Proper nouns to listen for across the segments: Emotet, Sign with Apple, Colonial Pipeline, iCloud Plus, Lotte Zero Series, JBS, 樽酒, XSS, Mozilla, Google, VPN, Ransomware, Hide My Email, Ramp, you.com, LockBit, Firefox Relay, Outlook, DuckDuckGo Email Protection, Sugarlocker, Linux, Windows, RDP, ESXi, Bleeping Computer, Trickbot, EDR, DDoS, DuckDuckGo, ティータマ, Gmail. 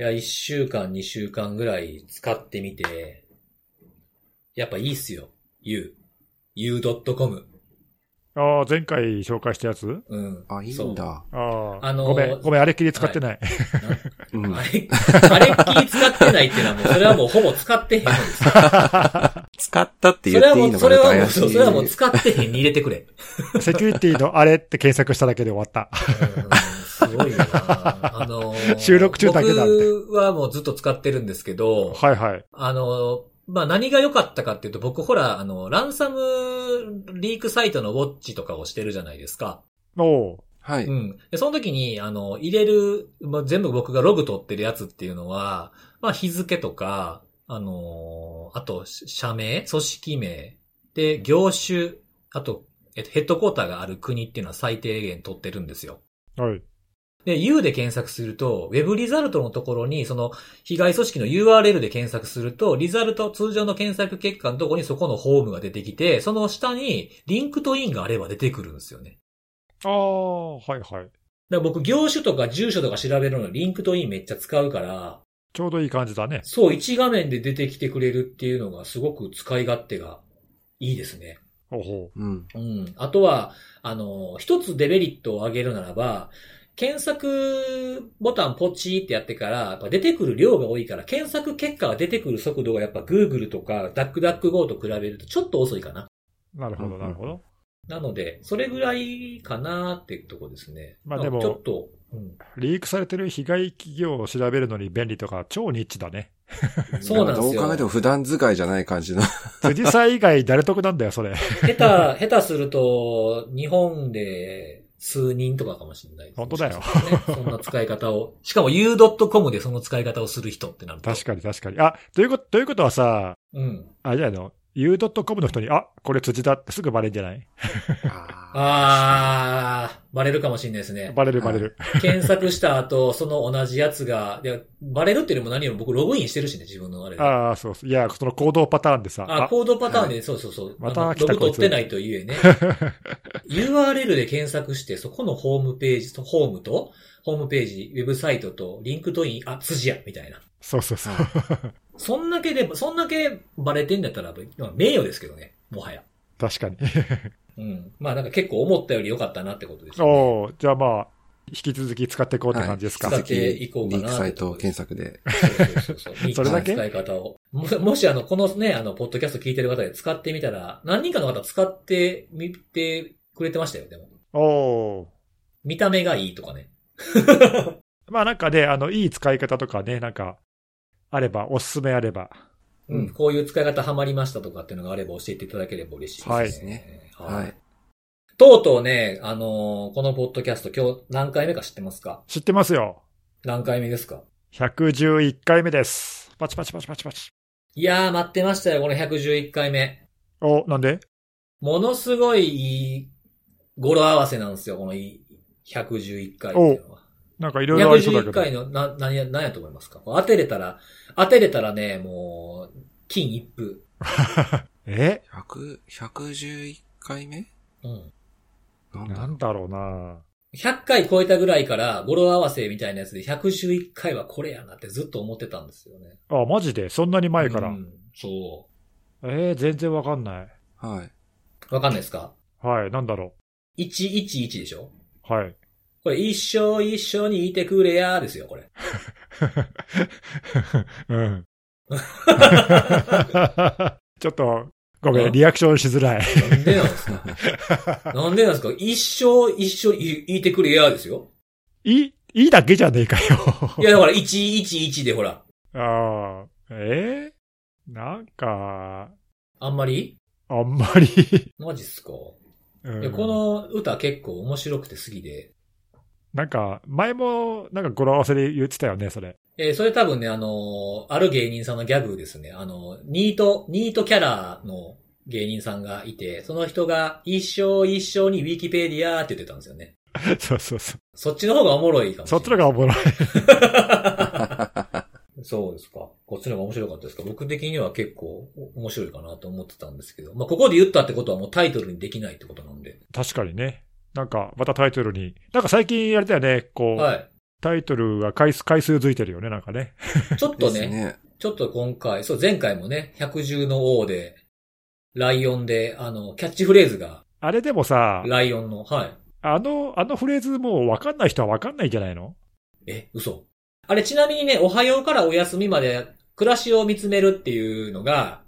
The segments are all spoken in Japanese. いや、1週間、2週間ぐらい使ってみて、やっぱいいっすよ。you.com。ああ、前回紹介したやつ？うん。あ、いいんだ。ごめん、あれっきり使ってない。はいうん、あれっきり使ってないっていうのはもう、それはもうほぼ使ってへんのですよ。使ったって言っていいのかな？それはもう使ってへんに入れてくれ。セキュリティのあれって検索しただけで終わった。すごいな。収録中だけだって。僕はもうずっと使ってるんですけど、はいはい。まあ、何が良かったかっていうと、僕ほら、ランサムリークサイトのウォッチとかをしてるじゃないですか。おー。はい。うん。で、その時に、入れる、まあ、全部僕がログ取ってるやつっていうのは、まあ、日付とか、あと、社名、組織名、で、業種、あと、ヘッドクォーターがある国っていうのは最低限取ってるんですよ。はい。で、U で検索すると、ウェブリザルトのところに、その、被害組織の URL で検索すると、リザルト、通常の検索結果のところにそこのホームが出てきて、その下に、リンクトインがあれば出てくるんですよね。ああ、はいはい。だから僕、業種とか住所とか調べるのに、リンクトインめっちゃ使うから、ちょうどいい感じだね。そう、一画面で出てきてくれるっていうのが、すごく使い勝手がいいですね。ほうほう。うん。うん。あとは、一つデメリットを挙げるならば、検索ボタンポチーってやってから、やっぱ出てくる量が多いから、検索結果が出てくる速度がやっぱ Google とか DuckDuckGo と比べるとちょっと遅いかな。なるほど、なるほど。なので、それぐらいかなっていうとこですね。まあでも、ちょっと、うん、リークされてる被害企業を調べるのに便利とか、超ニッチだね。そうなんですよ。どう考えても普段使いじゃない感じの。辻さん以外誰得なんだよ、それ。下手すると、日本で、数人とかかもしれないです、ね。本当だよ。そんな使い方を。しかも you.com でその使い方をする人ってなると。確かに確かに。あ、ということはさ、うん。あ、じゃあyou.com の人に、あ、これ辻だってすぐバレるんじゃない？あー、バレるかもしれないですね。バレる。検索した後、その同じやつが、いや、バレるっていうよりも何よりも僕ログインしてるしね、自分のあれで。ああ、そうそう。いや、その行動パターンでさ。あ、行動パターンで、はい、そうそうそう。また来たログ取ってないと言えね。URL で検索して、そこのホームページと、ホームページ、ウェブサイトと、リンクトイン、あ、辻や、みたいな。そうそうそう。そんだけバレてんだったら、名誉ですけどね、もはや。確かに。うん。まあなんか結構思ったより良かったなってことですね。おー、じゃあまあ、引き続き使っていこうって感じですか。はい、使っていこうかな。リンクサイト検索で。そう。それだけ使い方を。もしこのね、ポッドキャスト聞いてる方で使ってみたら、何人かの方使ってみてくれてましたよ、でも。おー。見た目がいいとかね。まあなんかね、いい使い方とかね、なんか、あれば、おすすめあれば。うん、こういう使い方ハマりましたとかっていうのがあれば教えていただければ嬉しいですね。はいですね。はい。とうとうね、このポッドキャスト今日何回目か知ってますか？知ってますよ。何回目ですか？111回目です。パチパチパチパチパチ。いやー、待ってましたよ、この111回目。お、なんで？ものすごいいい語呂合わせなんですよ、この111回っていうのは。なんかいろいろありそうだけど。111回の何やと思いますか？当てれたらね、もう、金一封。え？111回目？うん。なんだろうな。100回超えたぐらいから、語呂合わせみたいなやつで、111回はこれやなってずっと思ってたんですよね。あ、マジで？そんなに前から。うん、そう。全然わかんない。はい。わかんないですか？はい、なんだろう。111でしょ？はい。これ、一生一緒にいてくれやーですよ、これ。うん。ちょっと、ごめん、リアクションしづらい。なんでなんですか一生一緒にいてくれやーですよ。いだけじゃねえかよ。いや、だから、111でほら。ああ、なんか。あんまり。マジっすか。うん、いやこの歌結構面白くて好きで。なんか、前も、なんか語呂合わせで言ってたよね、それ。それ多分ね、ある芸人さんのギャグですね。ニートキャラの芸人さんがいて、その人が一生一生にウィキペディアって言ってたんですよね。そうそうそう。そっちの方がおもろいかもしれない。そっちの方がおもろい。そうですか。こっちの方が面白かったですか。僕的には結構面白いかなと思ってたんですけど。まあ、ここで言ったってことはもうタイトルにできないってことなんで。確かにね。なんか、またタイトルに。なんか最近あれだよね、こう、はい、タイトルが回数付いてるよね、なんかね。ちょっとね、ちょっと今回、そう、前回もね、百獣の王で、ライオンで、キャッチフレーズが。あれでもさ、ライオンの、はい。あのフレーズもう分かんない人は分かんないんじゃないの？え、嘘。あれちなみにね、おはようからお休みまで、暮らしを見つめるっていうのが、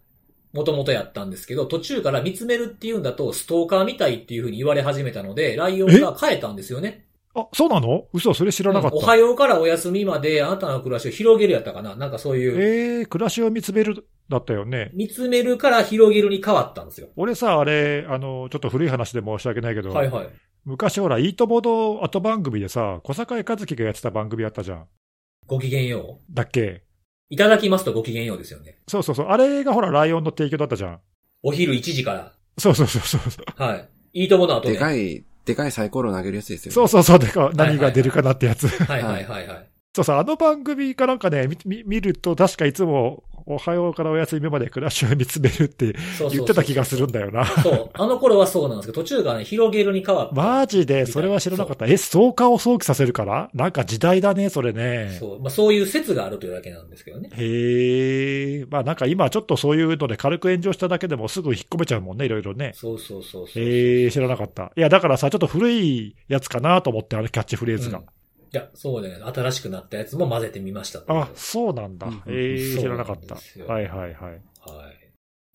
もともとやったんですけど、途中から見つめるっていうんだと、ストーカーみたいっていう風に言われ始めたので、ライオンが変えたんですよね。あ、そうなの？嘘、それ知らなかった。おはようからお休みまで、あなたの暮らしを広げるやったかな？なんかそういう。暮らしを見つめるだったよね。見つめるから広げるに変わったんですよ。俺さ、あれ、ちょっと古い話で申し訳ないけど、はいはい。昔ほら、イートボの後番組でさ、小坂井和樹がやってた番組あったじゃん。ごきげんよう？だっけ？いただきますとごきげんようですよね。そうそうそう。あれがほら、ライオンの提供だったじゃん。お昼1時から。そうそうそうそう。はい。いいともの後ね。でかいサイコロ投げるやつですよね。そうそうそう。でか、何が出るかなってやつ。はいはいはいはい。そうそう。あの番組かなんかね、見ると確かいつも、おはようからお休みまで暮らしを見つめるって言ってた気がするんだよな。そう。あの頃はそうなんですけど、途中がね、広げるに変わった。マジで、それは知らなかった。え、ストーカーを想起させるから？なんか時代だね、それね。そう。まあそういう説があるというだけなんですけどね。へえ。まあなんか今ちょっとそういうので軽く炎上しただけでもすぐ引っ込めちゃうもんね、いろいろね。そうそうそうそう。知らなかった。いや、だからさ、ちょっと古いやつかなと思って、あのキャッチフレーズが。うん、いや、そうだよね。新しくなったやつも混ぜてみました。あ、そうなんだ。知らなかった。はいはいはい。はい。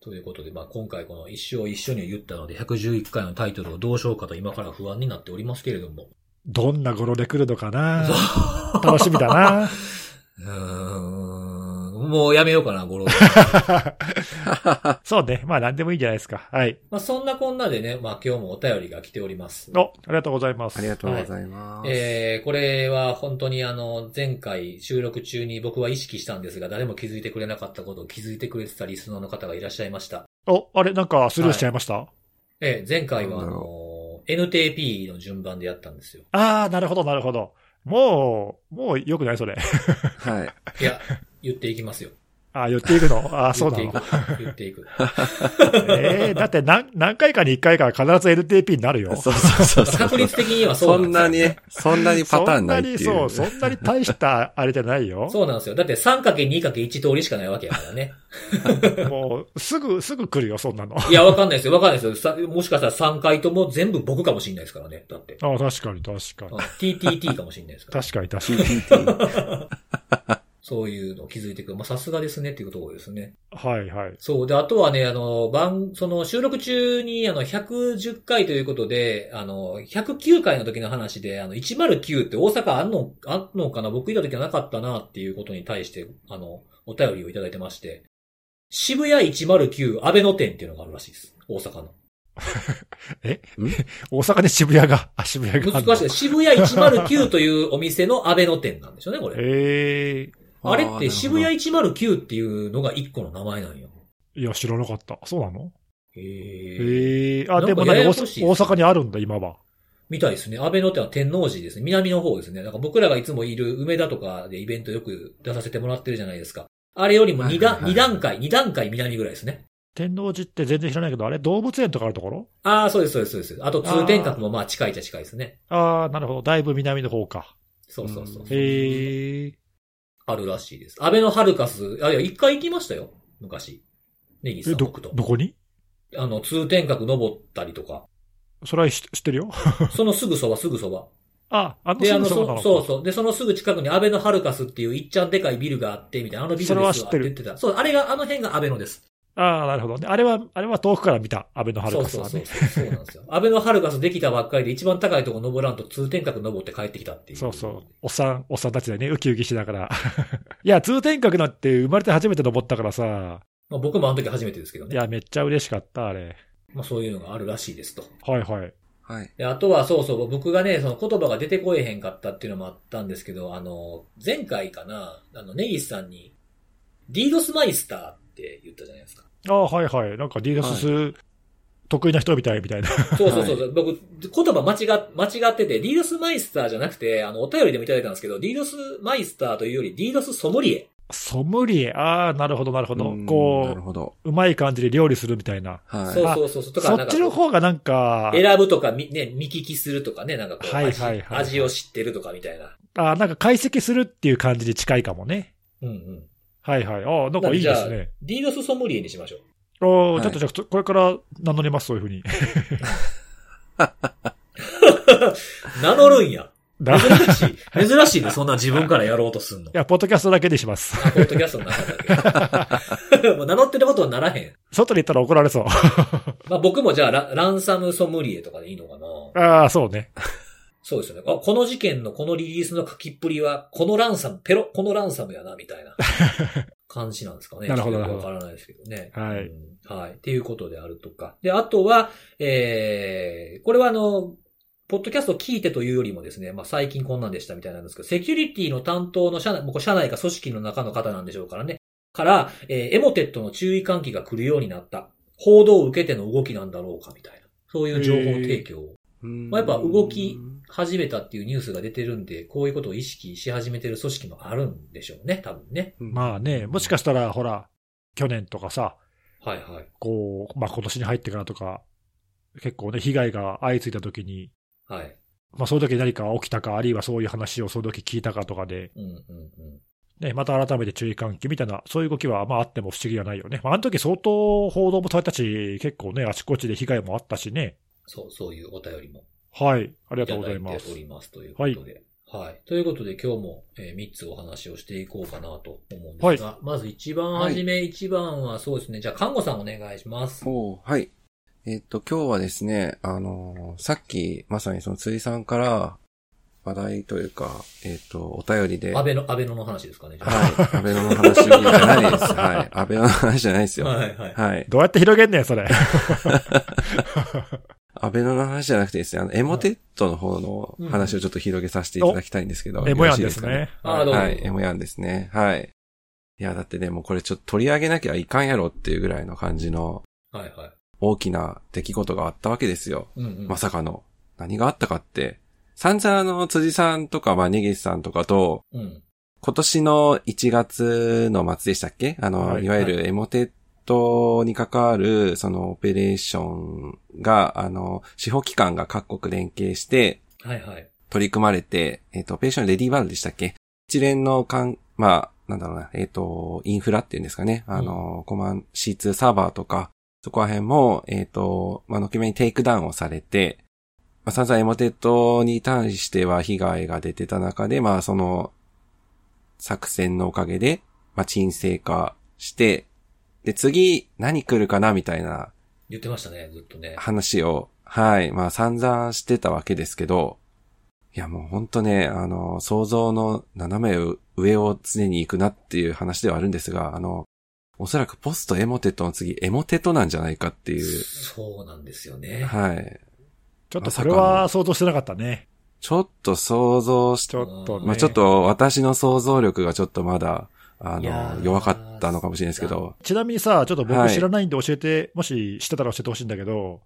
ということで、まあ今回この一生一緒に言ったので、111回のタイトルをどうしようかと今から不安になっておりますけれども。どんな語呂で来るのかな楽しみだなもうやめようかな、語呂。そうね。まあ何でもいいんじゃないですか。はい。まあそんなこんなでね、まあ今日もお便りが来ております。お、ありがとうございます。ありがとうございます。はい、これは本当に前回収録中に僕は意識したんですが、誰も気づいてくれなかったことを気づいてくれてたリスナーの方がいらっしゃいました。お、あれなんかスルーしちゃいました？はい、前回はNTP の順番でやったんですよ。ああ、なるほどなるほど。もう良くないそれ。はい。いや、言っていきますよ。あ、言っていくの？あ、そうなの。言っていく。だって何回かに1回から必ず LTP になるよ。そう。確率的にはそうなんですよ。そんなにパターンないっていう。そんなに大したあれじゃないよ。そうなんですよ。だって 3×2×1 通りしかないわけやからね。もう、すぐ来るよ、そんなの。いや、わかんないですよ。もしかしたら3回とも全部僕かもしれないですからね。だって。あ、確かに。TTT かもしれないですから。確かに。そういうのを気づいてくる。まあ、さすがですねっていうところですね。はいはい。そう。で、あとはね、その収録中に、110回ということで、109回の時の話で、109って大阪あんのかな？僕いた時はなかったなっていうことに対して、お便りをいただいてまして、渋谷109安倍の店っていうのがあるらしいです。大阪の。大阪で渋谷が。難しい。渋谷109というお店の安倍の店なんでしょうね、これ。あれって渋谷109っていうのが一個の名前なんよ。いや、知らなかった。そうなの？あ、でもね、大阪にあるんだ、今は。みたいですね。安倍の店は天王寺ですね。南の方ですね。なんか僕らがいつもいる梅田とかでイベントよく出させてもらってるじゃないですか。あれよりも2段階南ぐらいですね。天王寺って全然知らないけど、あれ動物園とかあるところ？ああ、そうです。あと通天閣もまあ近いっちゃ近いですね。ああ、なるほど。だいぶ南の方か。そう。あるらしいです。安倍のハルカス、あ、いや、一回行きましたよ。昔。ネギさんと。どこに？通天閣登ったりとか。それは知ってるよ。そのすぐそば。あ、そうそう。で、そのすぐ近くに安倍のハルカスっていういっちゃんでかいビルがあって、みたいな。あのビルですわって言ってた。そう、あれが、あの辺が安倍のです。ああ、なるほどね。あれは遠くから見た、安倍のハルカスはね。そうなんですよ。安倍のハルカスできたばっかりで一番高いとこ登らんと通天閣登って帰ってきたっていう。そう。おっさんたちでね、ウキウキしながら。いや、通天閣なんて生まれて初めて登ったからさ。まあ僕もあの時初めてですけどね。いや、めっちゃ嬉しかった、あれ。まあそういうのがあるらしいですと。はい。で、あとはそう、僕がね、その言葉が出てこえへんかったっていうのもあったんですけど、前回かな、ネギスさんに、ディードスマイスターって言ったじゃないですか。ああ、はい。なんか DDoS 得意な人みたいな。そう。僕、言葉間違ってて、DDoS マイスターじゃなくて、お便りでもいただいたんですけど、DDoS マイスターというより DDoS ソムリエ。ソムリエ、ああ、なるほど、なるほど。こう、うまい感じで料理するみたいな。はい、そうそうそう。とかなんかそっちの方がなんか。選ぶとか、ね、見聞きするとかね、なんかこう、はいはいはいはい、味を知ってるとかみたいな。ああ、なんか解析するっていう感じに近いかもね。うんうん。はいはい。ああ、なんかいいですね。DDoSソムリエにしましょう。ああ、ちょっとじゃあ、これから名乗ります、そういうふうに。名乗るんや。珍しいね、そんな自分からやろうとすんの。いや、ポッドキャストだけでします。ポッドキャストの中だけ。もう名乗ってることはならへん。外に行ったら怒られそう。まあ僕もじゃあランサムソムリエとかでいいのかな。ああ、そうね。そうですよね。あ、この事件のこのリリースの書きっぷりは、このランサムやな、みたいな感じなんですかね。なるほど。わからないですけどね。はい、うん。はい。っていうことであるとか。で、あとは、これはポッドキャストを聞いてというよりもですね、まあ最近こんなんでしたみたいなんですけど、セキュリティの担当の社内か組織の中の方なんでしょうからね。から、エモテットの注意喚起が来るようになった。報道を受けての動きなんだろうかみたいな。そういう情報提供を。まあ、やっぱ動き始めたっていうニュースが出てるんで、こういうことを意識し始めてる組織もあるんでしょうね、多分ね。まあね、もしかしたらほら、去年とかさ、はいはい。こう、まあ今年に入ってからとか、結構ね、被害が相次いだ時に、はい。まあ、その時何か起きたか、あるいはそういう話をその時聞いたかとかで、うんうんうん、ね、また改めて注意喚起みたいな、そういう動きは、まあ、あっても不思議はないよね。まあ、あの時相当報道もされたし、結構ね、あちこちで被害もあったしね。そう、そういうお便りも。はい。ありがとうございます。いただいておりますということで。はい。はい、ということで、今日も3つお話をしていこうかなと思うんですが、はい、まず一番初め、はい、一番はそうですね、じゃあ、看護さんお願いします。おー、はい。今日はですね、さっき、まさにその辻さんから、話題というか、お便りで。安倍の話ですかね。はい。安倍の話じゃないです。はい。安倍の話じゃないですよ。はい、はい。はい。どうやって広げんねん、それ。安倍の話じゃなくてですね、エモテットの方の話をちょっと広げさせていただきたいんですけど。うん、エモヤンですね。はい。エモヤンですね。はい。いや、だってね、もうこれちょっと取り上げなきゃいかんやろっていうぐらいの感じの。はい、はい。大きな出来事があったわけですよ、うんうん。まさかの。何があったかって、散々辻さんとか、まあ、根岸さんとかと、うん、今年の1月の末でしたっけはい、いわゆるエモテットに関わる、そのオペレーションが、司法機関が各国連携して、取り組まれて、はいはい、オペレーションレディーバルでしたっけ一連のまあ、なんだろうな、インフラっていうんですかね。うん、コマン、C2 サーバーとか、そこら辺も、まあ、軒目にテイクダウンをされて、まあ、散々エモテットに対しては被害が出てた中で、まあ、その、作戦のおかげで、まあ、沈静化して、で、次、何来るかな、みたいな。言ってましたね、ずっとね。話を、はい、まあ、散々してたわけですけど、いや、もうほんとね、想像の斜め上を常に行くなっていう話ではあるんですが、おそらくポストエモテットの次、エモテットなんじゃないかっていう。そうなんですよね。はい。ちょっとそれは想像してなかったね。ちょっと想像し、ちょっと、ね、まあちょっと私の想像力がちょっとまだ、弱かったのかもしれないですけど。ちなみにさ、ちょっと僕知らないんで教えて、はい、もし知ってたら教えてほしいんだけど、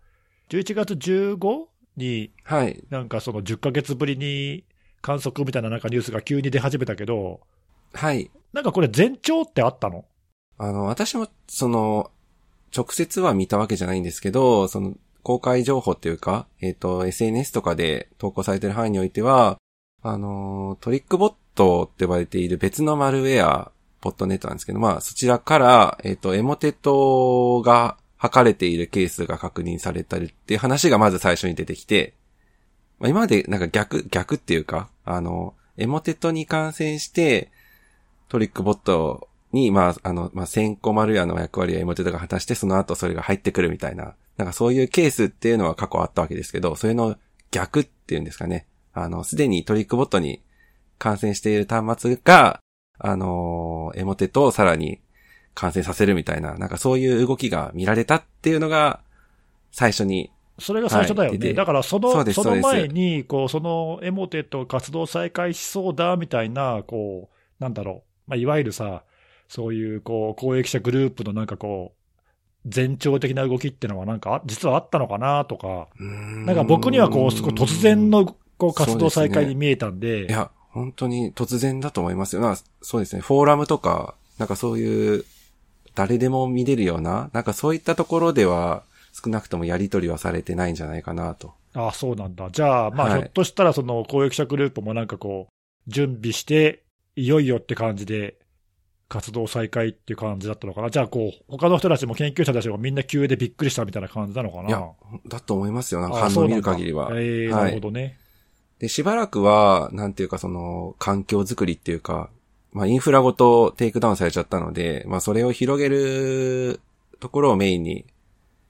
11月15に、はい。なんかその10ヶ月ぶりに観測みたいななんかニュースが急に出始めたけど、はい。なんかこれ前兆ってあったの？私も、直接は見たわけじゃないんですけど、公開情報っていうか、SNS とかで投稿されてる範囲においては、トリックボットって呼ばれている別のマルウェア、ボットネットなんですけど、まあ、そちらから、エモテットが測かれているケースが確認されたりっていう話がまず最初に出てきて、まあ、今までなんか逆っていうか、エモテットに感染して、トリックボットに、まあ、まあ、先行マルウェアの役割をエモテットが果たして、その後それが入ってくるみたいな、なんかそういうケースっていうのは過去あったわけですけど、それの逆っていうんですかね。すでにトリックボットに感染している端末が、エモテットをさらに感染させるみたいな、なんかそういう動きが見られたっていうのが、最初に。それが最初だよね。はい、だからその前に、こう、エモテット活動再開しそうだ、みたいな、こう、なんだろう。まあ、いわゆるさ、そういう、こう、公益者グループのなんかこう、前兆的な動きってのはなんか、実はあったのかなとか、なんか僕にはこう、突然のこう活動再開に見えたんで。いや、本当に突然だと思いますよ。そうですね。フォーラムとか、なんかそういう、誰でも見れるような、なんかそういったところでは、少なくともやり取りはされてないんじゃないかなと。ああ、そうなんだ。じゃあ、まあ、はい、ひょっとしたら、その攻撃者グループもなんかこう、準備して、いよいよって感じで、活動再開っていう感じだったのかな。じゃあ、こう、他の人たちも研究者たちもみんな急でびっくりしたみたいな感じなのかな。いや、だと思いますよ。なんか反応を見る限りは。はい、なるほどね。で、しばらくは、なんていうかその、環境づくりっていうか、まあ、インフラごとテイクダウンされちゃったので、まあ、それを広げるところをメインに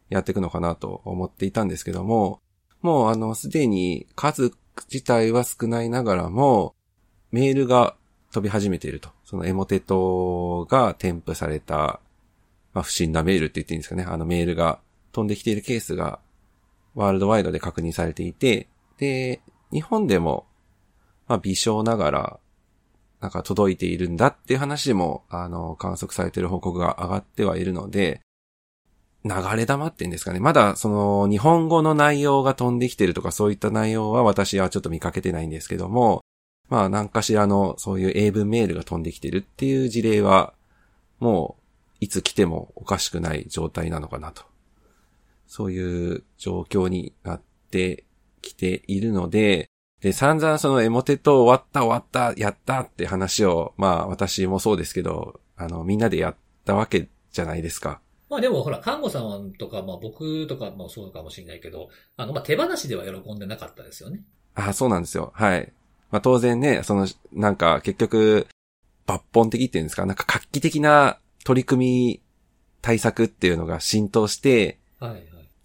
やっていくのかなと思っていたんですけども、もうすでに数自体は少ないながらも、メールが飛び始めていると。そのエモテトが添付された、まあ、不審なメールって言っていいんですかね。メールが飛んできているケースが、ワールドワイドで確認されていて、で、日本でも、まあ、微少ながら、なんか届いているんだっていう話も、観測されている報告が上がってはいるので、流れ玉って言うんですかね。まだその日本語の内容が飛んできてるとかそういった内容は私はちょっと見かけてないんですけども、まあ何かしらのそういう英文メールが飛んできてるっていう事例はもういつ来てもおかしくない状態なのかなと。そういう状況になってきているので、で、散々そのエモテと終わった、やったって話を、まあ私もそうですけど、みんなでやったわけじゃないですか。まあでもほら、看護さんとか、まあ僕とかもそうかもしれないけど、まあ手放しでは喜んでなかったですよね。ああ、そうなんですよ。はい。まあ当然ね、その、なんか結局、抜本的っていうんですか、なんか画期的な取り組み対策っていうのが浸透して、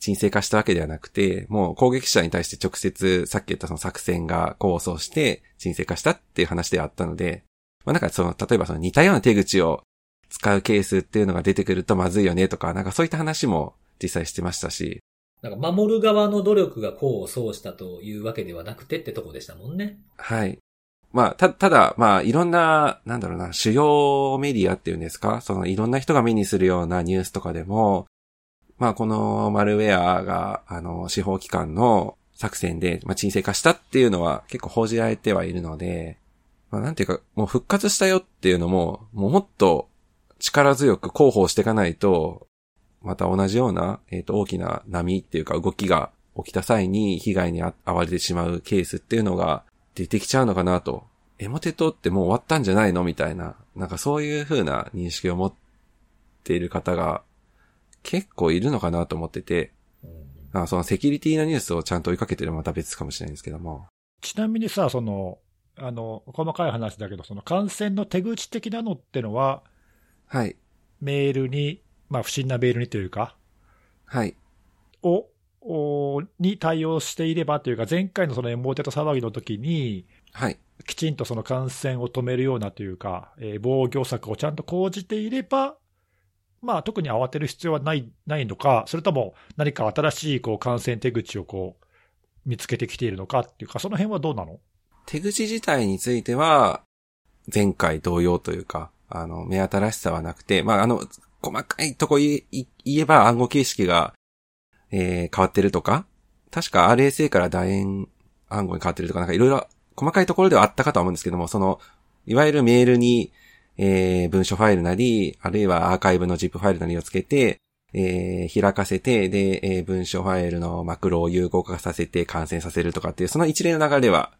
沈静化したわけではなくて、はいはい、もう攻撃者に対して直接、さっき言ったその作戦が構想して沈静化したっていう話であったので、まあなんかその、例えばその似たような手口を、使うケースっていうのが出てくるとまずいよねとか、なんかそういった話も実際してましたし。なんか守る側の努力が功を奏したというわけではなくてってとこでしたもんね。はい。まあ、ただ、まあいろんな、なんだろうな、主要メディアっていうんですか、そのいろんな人が目にするようなニュースとかでも、まあこのマルウェアが、司法機関の作戦で、まあ沈静化したっていうのは結構報じられてはいるので、まあなんていうか、もう復活したよっていうのも、もっと、力強く広報していかないと、また同じような、大きな波っていうか動きが起きた際に被害に遭われてしまうケースっていうのが出てきちゃうのかなと。エモテトってもう終わったんじゃないのみたいな、なんかそういう風な認識を持っている方が結構いるのかなと思ってて、そのセキュリティのニュースをちゃんと追いかけてるのはまた別かもしれないんですけども。ちなみにさ、その、細かい話だけど、その感染の手口的なのってのは、はい。メールに、まあ不審なメールにというか、はい。に対応していればというか、前回のそのエモテト騒ぎの時に、はい。きちんとその感染を止めるようなというか、防御策をちゃんと講じていれば、まあ特に慌てる必要はないのか、それとも何か新しいこう感染手口をこう、見つけてきているのかっていうか、その辺はどうなの？手口自体については、前回同様というか、目新しさはなくて、まあ、細かいとこ言えば暗号形式が、変わってるとか、確か RSA から楕円暗号に変わってるとか、なんかいろいろ細かいところではあったかとは思うんですけども、その、いわゆるメールに、文書ファイルなり、あるいはアーカイブの ZIP ファイルなりをつけて、開かせて、で、文書ファイルのマクロを有効化させて感染させるとかっていう、その一連の流れは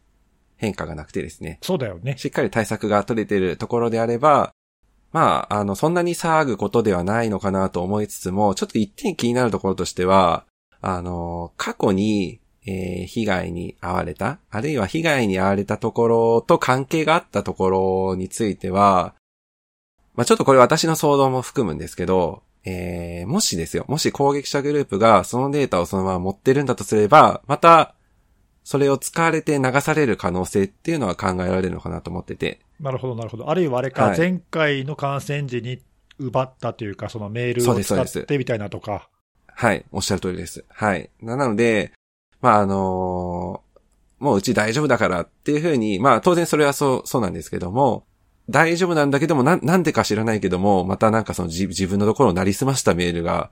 変化がなくてですね。そうだよね。しっかり対策が取れてるところであれば、まあ、そんなに騒ぐことではないのかなと思いつつも、ちょっと一点気になるところとしては、過去に、被害に遭われた、あるいは被害に遭われたところと関係があったところについては、まあちょっとこれ私の想像も含むんですけど、もし攻撃者グループがそのデータをそのまま持ってるんだとすれば、また、それを使われて流される可能性っていうのは考えられるのかなと思ってて。なるほど、なるほど。あるいはあれか、はい、前回の感染時に奪ったというか、そのメールを使ってみたいなとか。はい、おっしゃる通りです。はい。なので、まあ、もううち大丈夫だからっていうふうに、まあ当然それはそうなんですけども、大丈夫なんだけども、なんでか知らないけども、またなんかその自分のところをなりすましたメールが、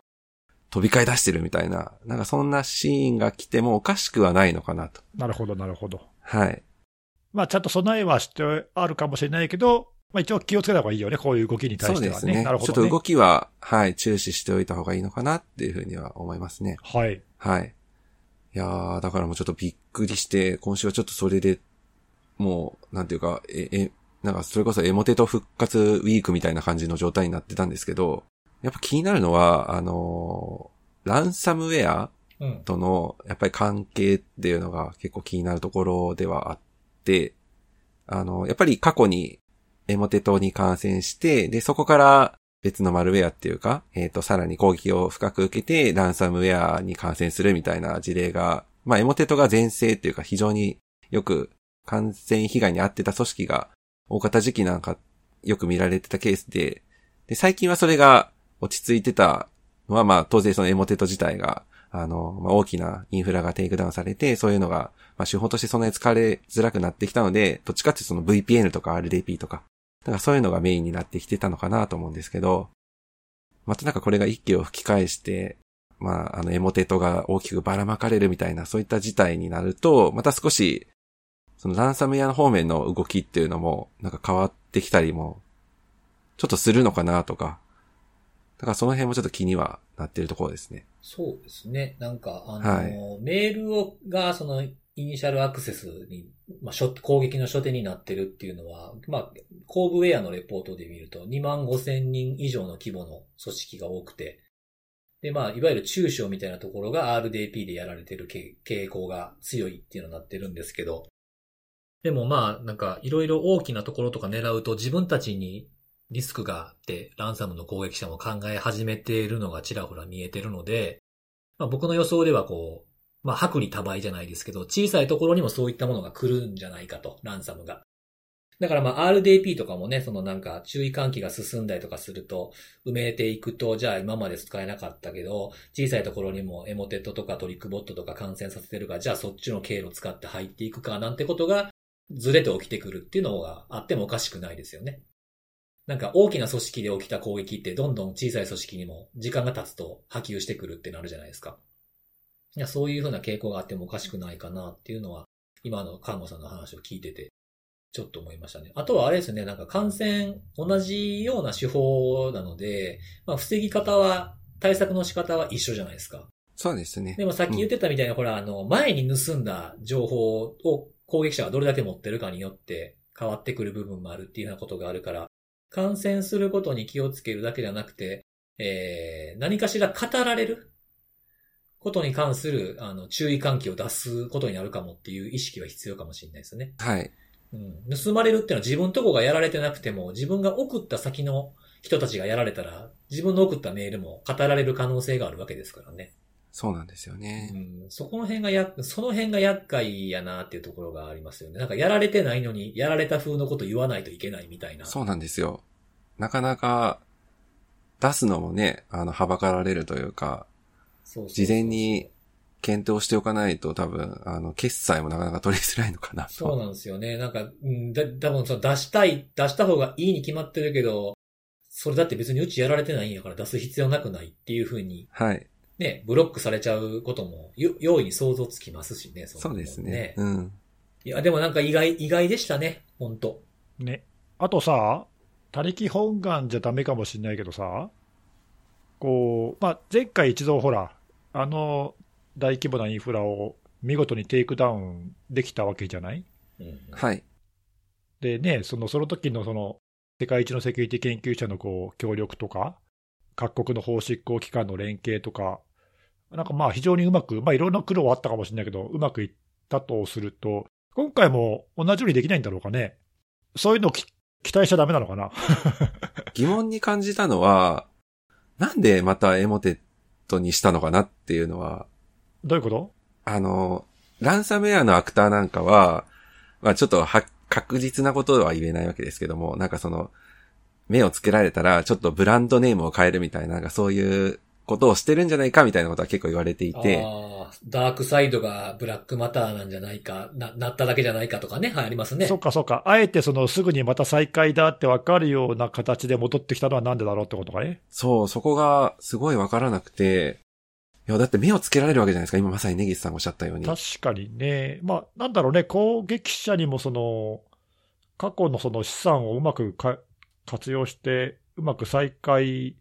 飛び交い出してるみたいな、なんかそんなシーンが来てもおかしくはないのかなと。なるほど、なるほど。はい。まあ、ちゃんと備えはしてあるかもしれないけど、まあ、一応気をつけた方がいいよね、こういう動きに対してはね。そうですね。なるほどね。ちょっと動きは、はい、注視しておいた方がいいのかなっていうふうには思いますね。はい。はい。いやー、だからもうちょっとびっくりして、今週はちょっとそれで、もう、なんていうか、なんかそれこそエモテと復活ウィークみたいな感じの状態になってたんですけど、やっぱ気になるのは、ランサムウェアとの、やっぱり関係っていうのが結構気になるところではあって、やっぱり過去に、エモテトに感染して、で、そこから別のマルウェアっていうか、さらに攻撃を深く受けて、ランサムウェアに感染するみたいな事例が、まあ、エモテトが全盛っていうか、非常によく感染被害に遭ってた組織が、大型時期なんかよく見られてたケースで、で、最近はそれが落ち着いてたのは、まあ、当然そのエモテト自体が、まあ、大きなインフラがテイクダウンされて、そういうのが、まあ、手法としてそんなに疲れづらくなってきたので、どっちかってその VPN とか RDP とか、だからそういうのがメインになってきてたのかなと思うんですけど、またなんかこれが一気を吹き返して、まあ、エモテトが大きくばらまかれるみたいな、そういった事態になると、また少し、そのランサムウェアの方面の動きっていうのも、なんか変わってきたりも、ちょっとするのかなとか、だからその辺もちょっと気にはなってるところですね。そうですね。なんか、はい、メールを、が、その、イニシャルアクセスに、まあ、攻撃の初手になってるっていうのは、まあ、コーブウェアのレポートで見ると25,000人以上の規模の組織が多くて、で、まあ、いわゆる中小みたいなところが RDP でやられてる傾向が強いっていうのになってるんですけど、でもまあ、なんか、いろいろ大きなところとか狙うと自分たちにリスクがあって、ランサムの攻撃者も考え始めているのがちらほら見えてるので、まあ、僕の予想ではこう、まあ、薄利多売じゃないですけど、小さいところにもそういったものが来るんじゃないかと、ランサムが。だからまあ、RDP とかもね、そのなんか注意喚起が進んだりとかすると、埋めていくと、じゃあ今まで使えなかったけど、小さいところにもエモテットとかトリックボットとか感染させてるから、じゃあそっちの経路を使って入っていくか、なんてことがずれて起きてくるっていうのがあってもおかしくないですよね。なんか大きな組織で起きた攻撃って、どんどん小さい組織にも時間が経つと波及してくるってなるじゃないですか。いや、そういうふうな傾向があってもおかしくないかなっていうのは、今の看護さんの話を聞いてて、ちょっと思いましたね。あとはあれですね、なんか感染、同じような手法なので、まあ、防ぎ方は、対策の仕方は一緒じゃないですか。そうですね。でもさっき言ってたみたいな、ほら、前に盗んだ情報を攻撃者がどれだけ持ってるかによって変わってくる部分もあるっていうようなことがあるから、感染することに気をつけるだけじゃなくて、何かしら語られることに関する注意喚起を出すことになるかもっていう意識は必要かもしれないですね。はい。うん、盗まれるっていうのは自分とこがやられてなくても、自分が送った先の人たちがやられたら、自分の送ったメールも語られる可能性があるわけですからね。そうなんですよね。うん、その辺が厄介やなっていうところがありますよね。なんかやられてないのに、やられた風のこと言わないといけないみたいな。そうなんですよ。なかなか出すのもね、はばかられるというか、事前に検討しておかないと多分、決済もなかなか取りづらいのかなと。そうなんですよね。なんか、多分その出した方がいいに決まってるけど、それだって別にうちやられてないんやから出す必要なくないっていう風に、はい。ね、ブロックされちゃうことも、容易に想像つきますしね。そうですね。うん。いや、でもなんか意外でしたね。ほんと。ね。あとさ、他力本願じゃダメかもしれないけどさ、こう、まあ、前回一度ほら、大規模なインフラを見事にテイクダウンできたわけじゃない？はい。でね、その時の世界一のセキュリティ研究者のこう協力とか、各国の法執行機関の連携とか、なんかまあ非常にうまく、まあいろんな苦労はあったかもしれないけど、うまくいったとすると、今回も同じようにできないんだろうかね。そういうのを期待しちゃダメなのかな。疑問に感じたのは、なんでまたエモテットにしたのかなっていうのは。どういうこと？ランサムウェアのアクターなんかは、まあちょっと確実なことは言えないわけですけども、なんか目をつけられたら、ちょっとブランドネームを変えるみたいな、なんかそういうことをしてるんじゃないかみたいなことは結構言われていて。あ、ダークサイドがブラックマターなんじゃないか、なっただけじゃないかとかね、はい、ありますね。そうかそうか。あえてすぐにまた再開だってわかるような形で戻ってきたのはなんでだろうってことかね。そう、そこがすごいわからなくて、いや、だって目をつけられるわけじゃないですか。今まさに根岸さんがおっしゃったように。確かにね。まあ、なんだろうね、攻撃者にもその、過去のその資産をうまく活用して、うまく再開、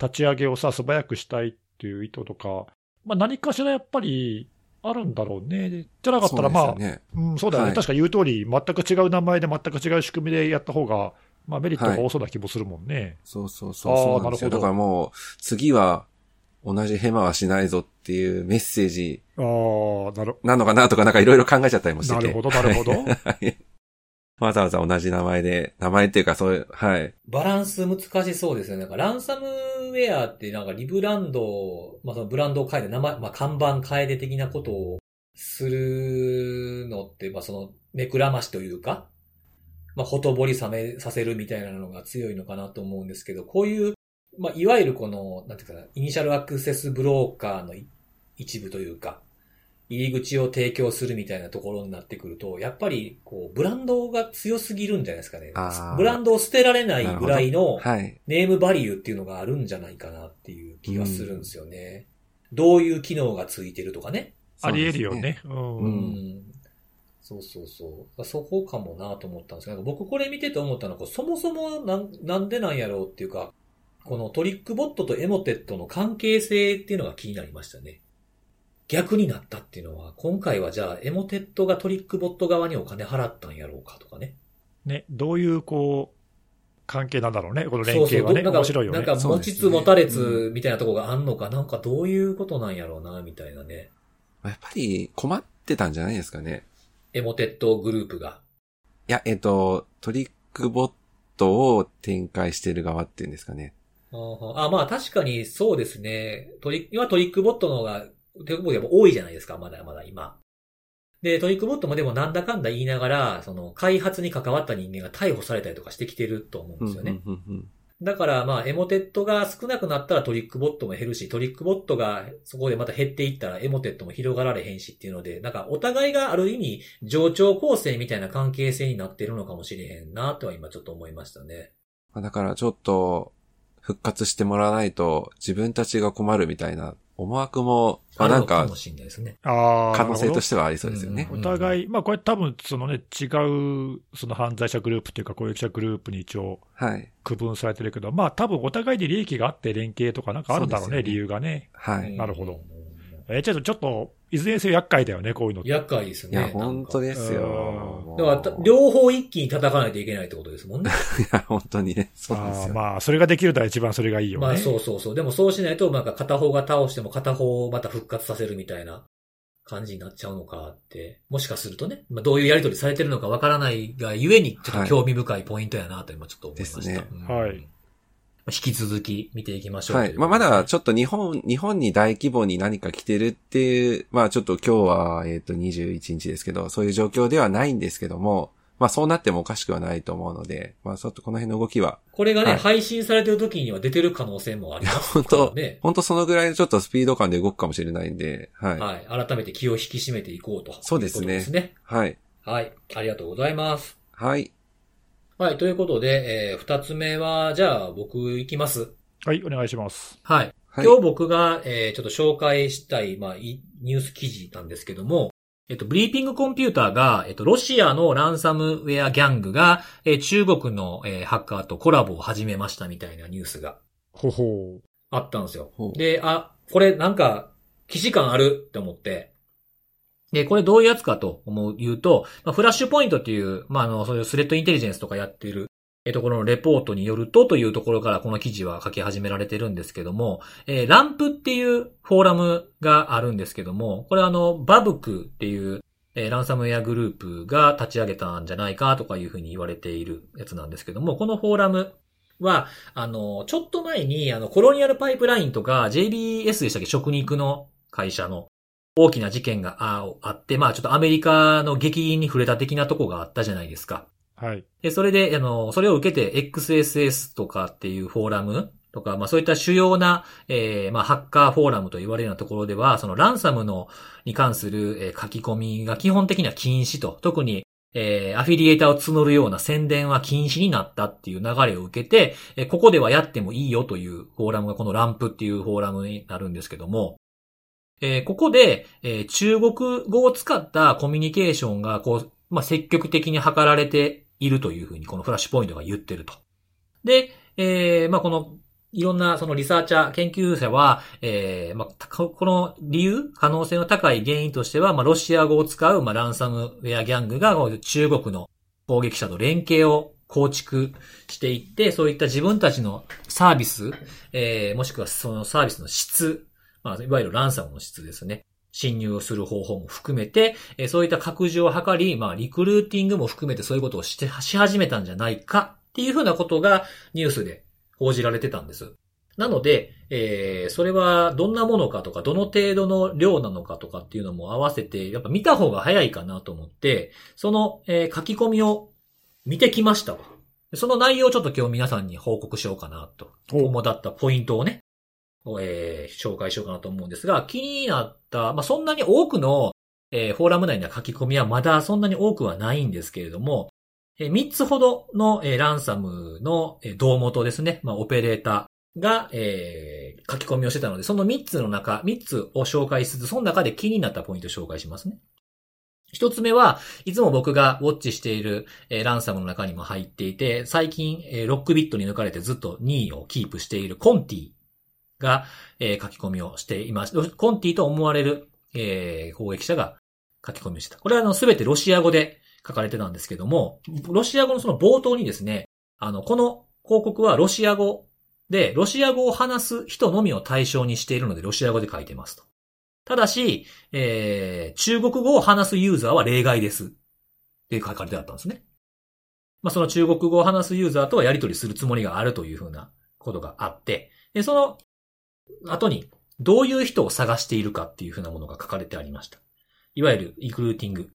立ち上げをさ、素早くしたいっていう意図とか、まあ何かしらやっぱりあるんだろうね。じゃなかったらまあ、そうですよね。うん、そうだよね。はい、確か言う通り、全く違う名前で全く違う仕組みでやった方が、まあメリットが多そうな気もするもんね。はい、そうそうそう。そうなんですよ。だからもう、次は、同じヘマはしないぞっていうメッセージなのかなとかなんかいろいろ考えちゃったりもしてて。なるほど、なるほど。わざわざ同じ名前で、名前っていうかそういう、はい。バランス難しそうですよね。なんかランサムウェアってなんかリブランド、まあそのブランドを変えて、名前、まあ看板変えて的なことをするのって、まあその目くらましというか、まあほとぼり冷めさせるみたいなのが強いのかなと思うんですけど、こういうまあ、いわゆるこの、なんていうかな、イニシャルアクセスブローカーの一部というか、入り口を提供するみたいなところになってくると、やっぱり、こう、ブランドが強すぎるんじゃないですかね。ブランドを捨てられないぐらいの、ネームバリューっていうのがあるんじゃないかなっていう気がするんですよね。うん、どういう機能がついてるとかね。あり得るよね。うん。そうそうそう。そこかもなと思ったんですけど、僕これ見てて思ったのは、そもそもなんでなんやろうっていうか、このトリックボットとエモテットの関係性っていうのが気になりましたね。逆になったっていうのは、今回はじゃあエモテットがトリックボット側にお金払ったんやろうかとかね。ね、どういうこう、関係なんだろうね。この連携はね、そうそう面白いよね。なんか持ちつ持たれつみたいなところがあんのか、なんかどういうことなんやろうな、みたいなね。やっぱり困ってたんじゃないですかね。エモテットグループが。いや、トリックボットを展開している側っていうんですかね。あ、まあ確かにそうですね。今トリックボットの方が、トリックボットが多いじゃないですか、まだまだ今。で、トリックボットもでもなんだかんだ言いながら、その開発に関わった人間が逮捕されたりとかしてきてると思うんですよね。うんうんうんうん、だからまあエモテットが少なくなったらトリックボットも減るし、トリックボットがそこでまた減っていったらエモテットも広がられへんしっていうので、なんかお互いがある意味冗長構成みたいな関係性になってるのかもしれへんなとは今ちょっと思いましたね。だからちょっと、復活してもらわないと自分たちが困るみたいな思惑も、まあなんか、可能性としてはありそうですよね。お互い、まあこれ多分そのね、違うその犯罪者グループというか攻撃者グループに一応区分されてるけど、はい、まあ多分お互いに利益があって連携とかなんかあるんだろうね、理由がね。はい。なるほど。ちょっと、いずれにせよ厄介だよね、こういうのって。厄介ですよね。いや、本当ですよ。だから、両方一気に叩かないといけないってことですもんね。いや、本当にね。そうなんですよ。まあ、それができるのは一番それがいいよね。まあ、そうそうそう。でもそうしないと、なんか片方が倒しても片方をまた復活させるみたいな感じになっちゃうのかって。もしかするとね、まあ、どういうやり取りされてるのかわからないが、ゆえに、ちょっと興味深いポイントやなと今ちょっと思いました。ですね。うん、はい。引き続き見ていきましょう。はい。まあ、まだちょっと日本に大規模に何か来てるっていう、まあちょっと今日は、21日ですけど、そういう状況ではないんですけども、まあそうなってもおかしくはないと思うので、まあちょっとこの辺の動きは。これがね、はい、配信されてる時には出てる可能性もあります、ね。本当そのぐらいのちょっとスピード感で動くかもしれないんで、はい。はい。改めて気を引き締めていこうと。そうですね。そうですね。はい。はい。ありがとうございます。はい。はい、ということで、二つ目は、じゃあ僕行きます。はい、お願いします。はい。はい、今日僕が、ちょっと紹介したい、まあ、ニュース記事なんですけども、ブリーピングコンピューターが、ロシアのランサムウェアギャングが、中国の、ハッカーとコラボを始めましたみたいなニュースが、あったんですよ。で、あ、これなんか、既視感あるって思って、で、これどういうやつかと言うと、まあ、フラッシュポイントっていう、まあ、そういうスレッドインテリジェンスとかやっているところのレポートによるとというところからこの記事は書き始められてるんですけども、ランプっていうフォーラムがあるんですけども、これバブクっていう、ランサムウェアグループが立ち上げたんじゃないかとかいうふうに言われているやつなんですけども、このフォーラムは、ちょっと前に、コロニアルパイプラインとか JBS でしたっけ、食肉の会社の大きな事件があって、まあちょっとアメリカの激銀に触れた的なとこがあったじゃないですか。はい。で、それで、それを受けて XSS とかっていうフォーラムとか、まあそういった主要な、まあハッカーフォーラムと言われるようなところでは、そのランサムに関する書き込みが基本的には禁止と、特に、アフィリエーターを募るような宣伝は禁止になったっていう流れを受けて、ここではやってもいいよというフォーラムがこのランプっていうフォーラムになるんですけども、ここで、中国語を使ったコミュニケーションがこう、積極的に図られているというふうにこのフラッシュポイントが言ってると。で、このいろんなそのリサーチャー、研究者は、この理由、可能性の高い原因としては、ロシア語を使う、ランサムウェアギャングが中国の攻撃者と連携を構築していって、そういった自分たちのサービス、もしくはそのサービスの質、いわゆるランサムの質ですね。侵入をする方法も含めて、そういった拡充を図り、リクルーティングも含めてそういうことをし始めたんじゃないかっていうふうなことがニュースで報じられてたんです。なので、それはどんなものかとか、どの程度の量なのかとかっていうのも合わせて、やっぱ見た方が早いかなと思って、その、書き込みを見てきましたと。その内容をちょっと今日皆さんに報告しようかなと、主だったポイントをね、紹介しようかなと思うんですが、気になった、そんなに多くの、フォーラム内の書き込みはまだそんなに多くはないんですけれども、3つほどの、ランサムの、胴元ですね、オペレーターが、書き込みをしてたので、その3つを紹介しつつ、その中で気になったポイントを紹介しますね。一つ目はいつも僕がウォッチしている、ランサムの中にも入っていて、最近、ロックビットに抜かれてずっと2位をキープしているコンティが、書き込みをしています。コンティと思われる、攻撃者が書き込みをしてた。これはすべてロシア語で書かれてたんですけども、ロシア語のその冒頭にですね、この広告はロシア語で、ロシア語を話す人のみを対象にしているので、ロシア語で書いてますと。ただし、中国語を話すユーザーは例外です。って書かれてあったんですね。その中国語を話すユーザーとはやり取りするつもりがあるというふうなことがあって、で、その後にどういう人を探しているかっていうふうなものが書かれてありました。いわゆるリクルーティング。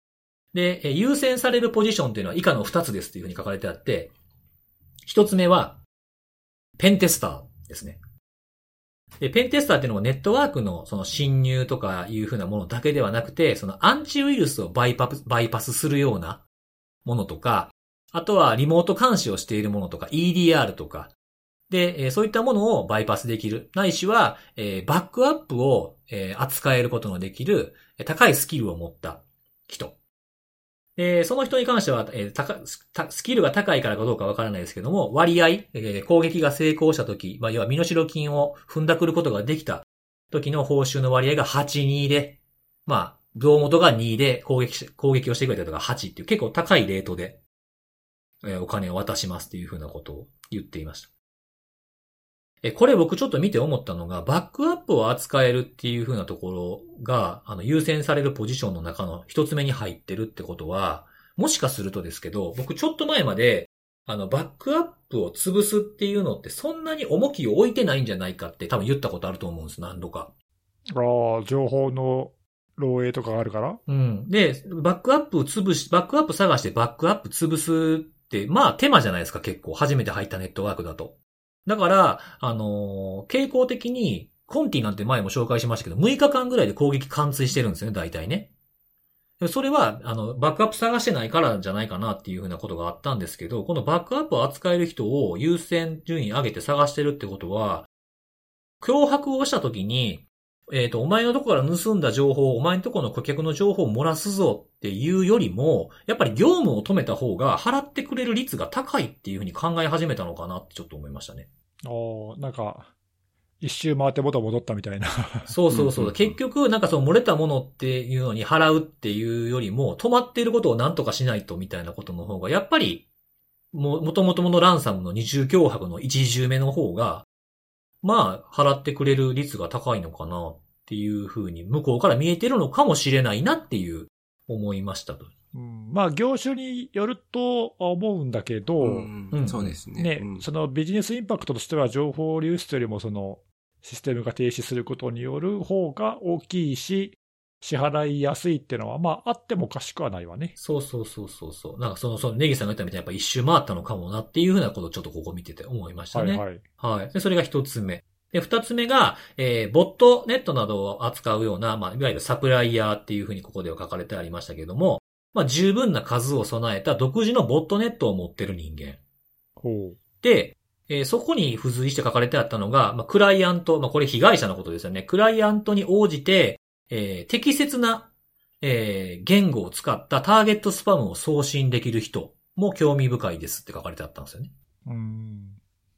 で、優先されるポジションというのは以下の2つですというふうに書かれてあって、1つ目は、ペンテスターですね。で、ペンテスターっていうのもネットワークのその侵入とかいう風なものだけではなくて、そのアンチウイルスをバイパスするようなものとか、あとはリモート監視をしているものとか、EDR とか、で、そういったものをバイパスできる。ないしは、バックアップを扱えることのできる高いスキルを持った人。その人に関しては、スキルが高いからかどうかわからないですけども、割合、攻撃が成功したとき、要は身代金を踏んだくることができた時の報酬の割合が8-2で、胴元が2で攻撃をしてくれた人が8っていう結構高いレートで、お金を渡しますっていうふうなことを言っていました。これ僕ちょっと見て思ったのが、バックアップを扱えるっていう風なところが、優先されるポジションの中の一つ目に入ってるってことは、もしかするとですけど、僕ちょっと前まで、バックアップを潰すっていうのってそんなに重きを置いてないんじゃないかって多分言ったことあると思うんです、何度か。ああ、情報の漏洩とかがあるから？うん。で、バックアップ探してバックアップ潰すって、手間じゃないですか、結構。初めて入ったネットワークだと。だから、傾向的に、コンティなんて前も紹介しましたけど、6日間ぐらいで攻撃貫通してるんですよね、大体ね。それは、バックアップ探してないからじゃないかなっていうふうなことがあったんですけど、このバックアップを扱える人を優先順位上げて探してるってことは、脅迫をした時に、お前のとこから盗んだ情報、お前のとこの顧客の情報を漏らすぞっていうよりも、やっぱり業務を止めた方が払ってくれる率が高いっていうふうに考え始めたのかなってちょっと思いましたね。なんか、一周回って元戻ったみたいな。そうそうそう。結局、その漏れたものっていうのに払うっていうよりも、止まっていることを何とかしないとみたいなことの方が、やっぱり、元々のランサムの二重脅迫の一重目の方が、払ってくれる率が高いのかなっていうふうに、向こうから見えてるのかもしれないなっていう思いましたと。業種によると思うんだけど、そうですね。そのビジネスインパクトとしては情報流出よりもそのシステムが停止することによる方が大きいし、支払いやすいっていうのはあってもおかしくはないわね。そうそうそうそう。そのネギさんが言ったみたいにやっぱ一周回ったのかもなっていうふうなことをちょっとここ見てて思いましたね。はい。で、それが一つ目。で、二つ目が、ボットネットなどを扱うような、いわゆるサプライヤーっていうふうにここでは書かれてありましたけども、十分な数を備えた独自のボットネットを持ってる人間。で、そこに付随して書かれてあったのが、クライアント、これ被害者のことですよね。クライアントに応じて、適切な、言語を使ったターゲットスパムを送信できる人も興味深いですって書かれてあったんですよね。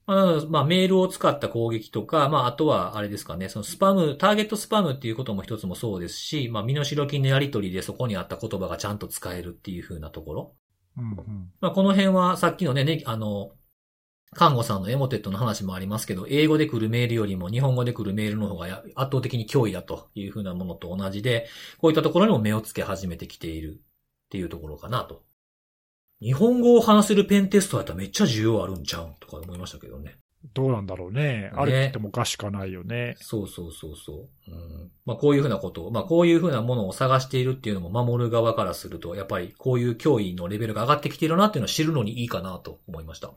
まあ、メールを使った攻撃とか、まあ、あとは、あれですかね、そのスパム、ターゲットスパムっていうことも一つもそうですし、まあ、身代金のやり取りでそこにあった言葉がちゃんと使えるっていう風なところ。まあ、この辺はさっきのね、看護さんのエモテットの話もありますけど、英語で来るメールよりも日本語で来るメールの方が圧倒的に脅威だという風なものと同じで、こういったところにも目をつけ始めてきているっていうところかなと。日本語を話せるペンテストだったらめっちゃ需要あるんちゃうんとか思いましたけどね。どうなんだろうね。あれってもおかしくないよね。そう。まあこういうふうなこと、まあこういうふうなものを探しているっていうのも守る側からすると、やっぱりこういう脅威のレベルが上がってきているなっていうのを知るのにいいかなと思いました。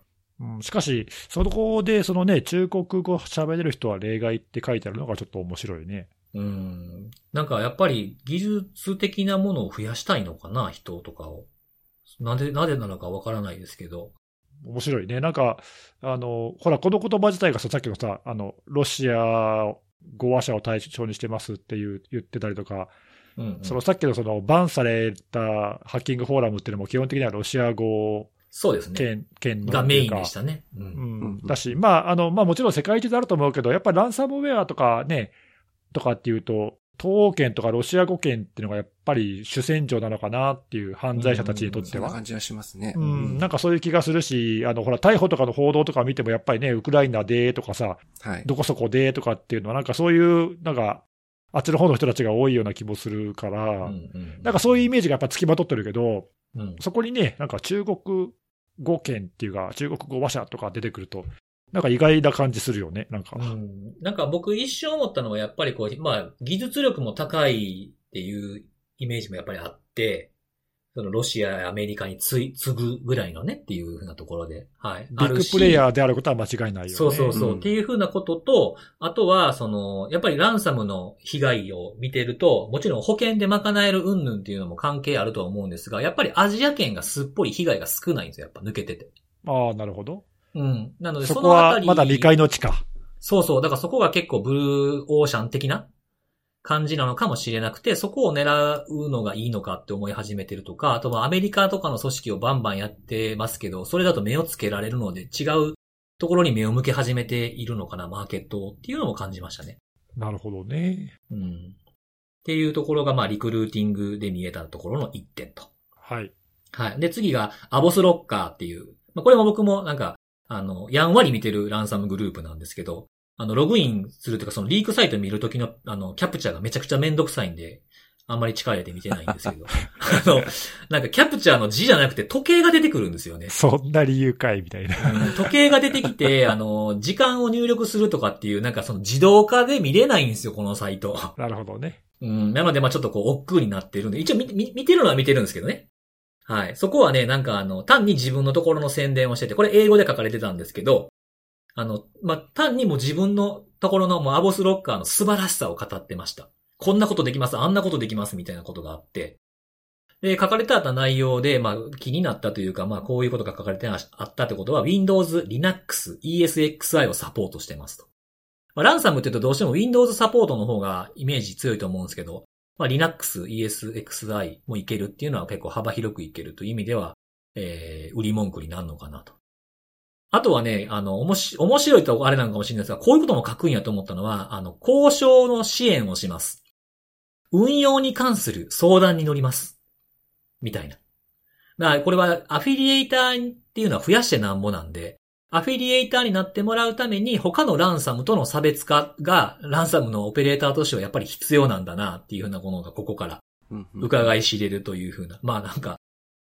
しかし、そこでそのね、中国語喋れる人は例外って書いてあるのがちょっと面白いね。なんかやっぱり技術的なものを増やしたいのかな、人とかを。なぜなのかわからないですけど。面白いね。なんか、ほら、この言葉自体がさっきのさ、ロシア語話者を対象にしてますって言ってたりとか、そのさっきのそのバンされたハッキングフォーラムっていうのも基本的にはロシア語圏がメインでしたね。だし、まあ、まあもちろん世界中であると思うけど、やっぱりランサムウェアとかね、とかっていうと、東欧圏とかロシア語圏っていうのがやっぱり主戦場なのかなっていう犯罪者たちにとっては。そんな感じはしますね。なんかそういう気がするし、ほら、逮捕とかの報道とか見てもやっぱりね、ウクライナでとかさ、どこそこでとかっていうのはなんかそういう、なんか、あっちの方の人たちが多いような気もするから、なんかそういうイメージがやっぱつきまとってるけど、そこにね、なんか中国語圏っていうか、中国語話者とか出てくると、なんか意外な感じするよね、なんか。なんか僕一瞬思ったのはやっぱりこう、まあ技術力も高いっていうイメージもやっぱりあって、そのロシアやアメリカに次ぐぐらいのねっていうふうなところで、ビッグプレイヤーであることは間違いないよね。そう。っていうふうなことと、あとはその、やっぱりランサムの被害を見てると、もちろん保険で賄える云々っていうのも関係あるとは思うんですが、やっぱりアジア圏がすっぽり被害が少ないんですよ、やっぱ抜けてて。ああ、なるほど。なのでそこはまだ未開の地か。そう。だからそこが結構ブルーオーシャン的な感じなのかもしれなくて、そこを狙うのがいいのかって思い始めてるとか、あとはアメリカとかの組織をバンバンやってますけど、それだと目をつけられるので違うところに目を向け始めているのかな、マーケットっていうのも感じましたね。なるほどね。っていうところがまあリクルーティングで見えたところの一点と。はい。で次がアボスロッカーっていう、まあ、これも僕もなんかやんわり見てるランサムグループなんですけど、ログインするというか、そのリークサイト見るときの、キャプチャーがめちゃくちゃめんどくさいんで、あんまり力入れて見てないんですけど、なんかキャプチャーの字じゃなくて時計が出てくるんですよね。そんな理由かいみたいな。時計が出てきて、時間を入力するとかっていう、なんかその自動化で見れないんですよ、このサイト。なるほどね。なので、まぁちょっとこう、億劫になってるんで、一応見てるのは見てるんですけどね。そこはね、なんか単に自分のところの宣伝をしてて、これ英語で書かれてたんですけど、まあ、単にもう自分のところのもうアボスロッカーの素晴らしさを語ってました。こんなことできます、あんなことできます、みたいなことがあって。で、書かれてあった内容で、まあ、気になったというか、まあ、こういうことが書かれてあったってことは、Windows、Linux、ESXi をサポートしてますと。まあ、ランサムって言うとどうしても Windows サポートの方がイメージ強いと思うんですけど、まあ、Linux、ESXi もいけるっていうのは結構幅広くいけるという意味では、売り文句になるのかなと。あとはね、面白いとあれなのかもしれないですが、こういうことも書くんやと思ったのは、交渉の支援をします。運用に関する相談に乗ります。みたいな。だからこれはアフィリエイターっていうのは増やしてなんぼなんで、アフィリエイターになってもらうために他のランサムとの差別化がランサムのオペレーターとしてはやっぱり必要なんだなっていうふうなものがここから伺い知れるというふうな。まあなんか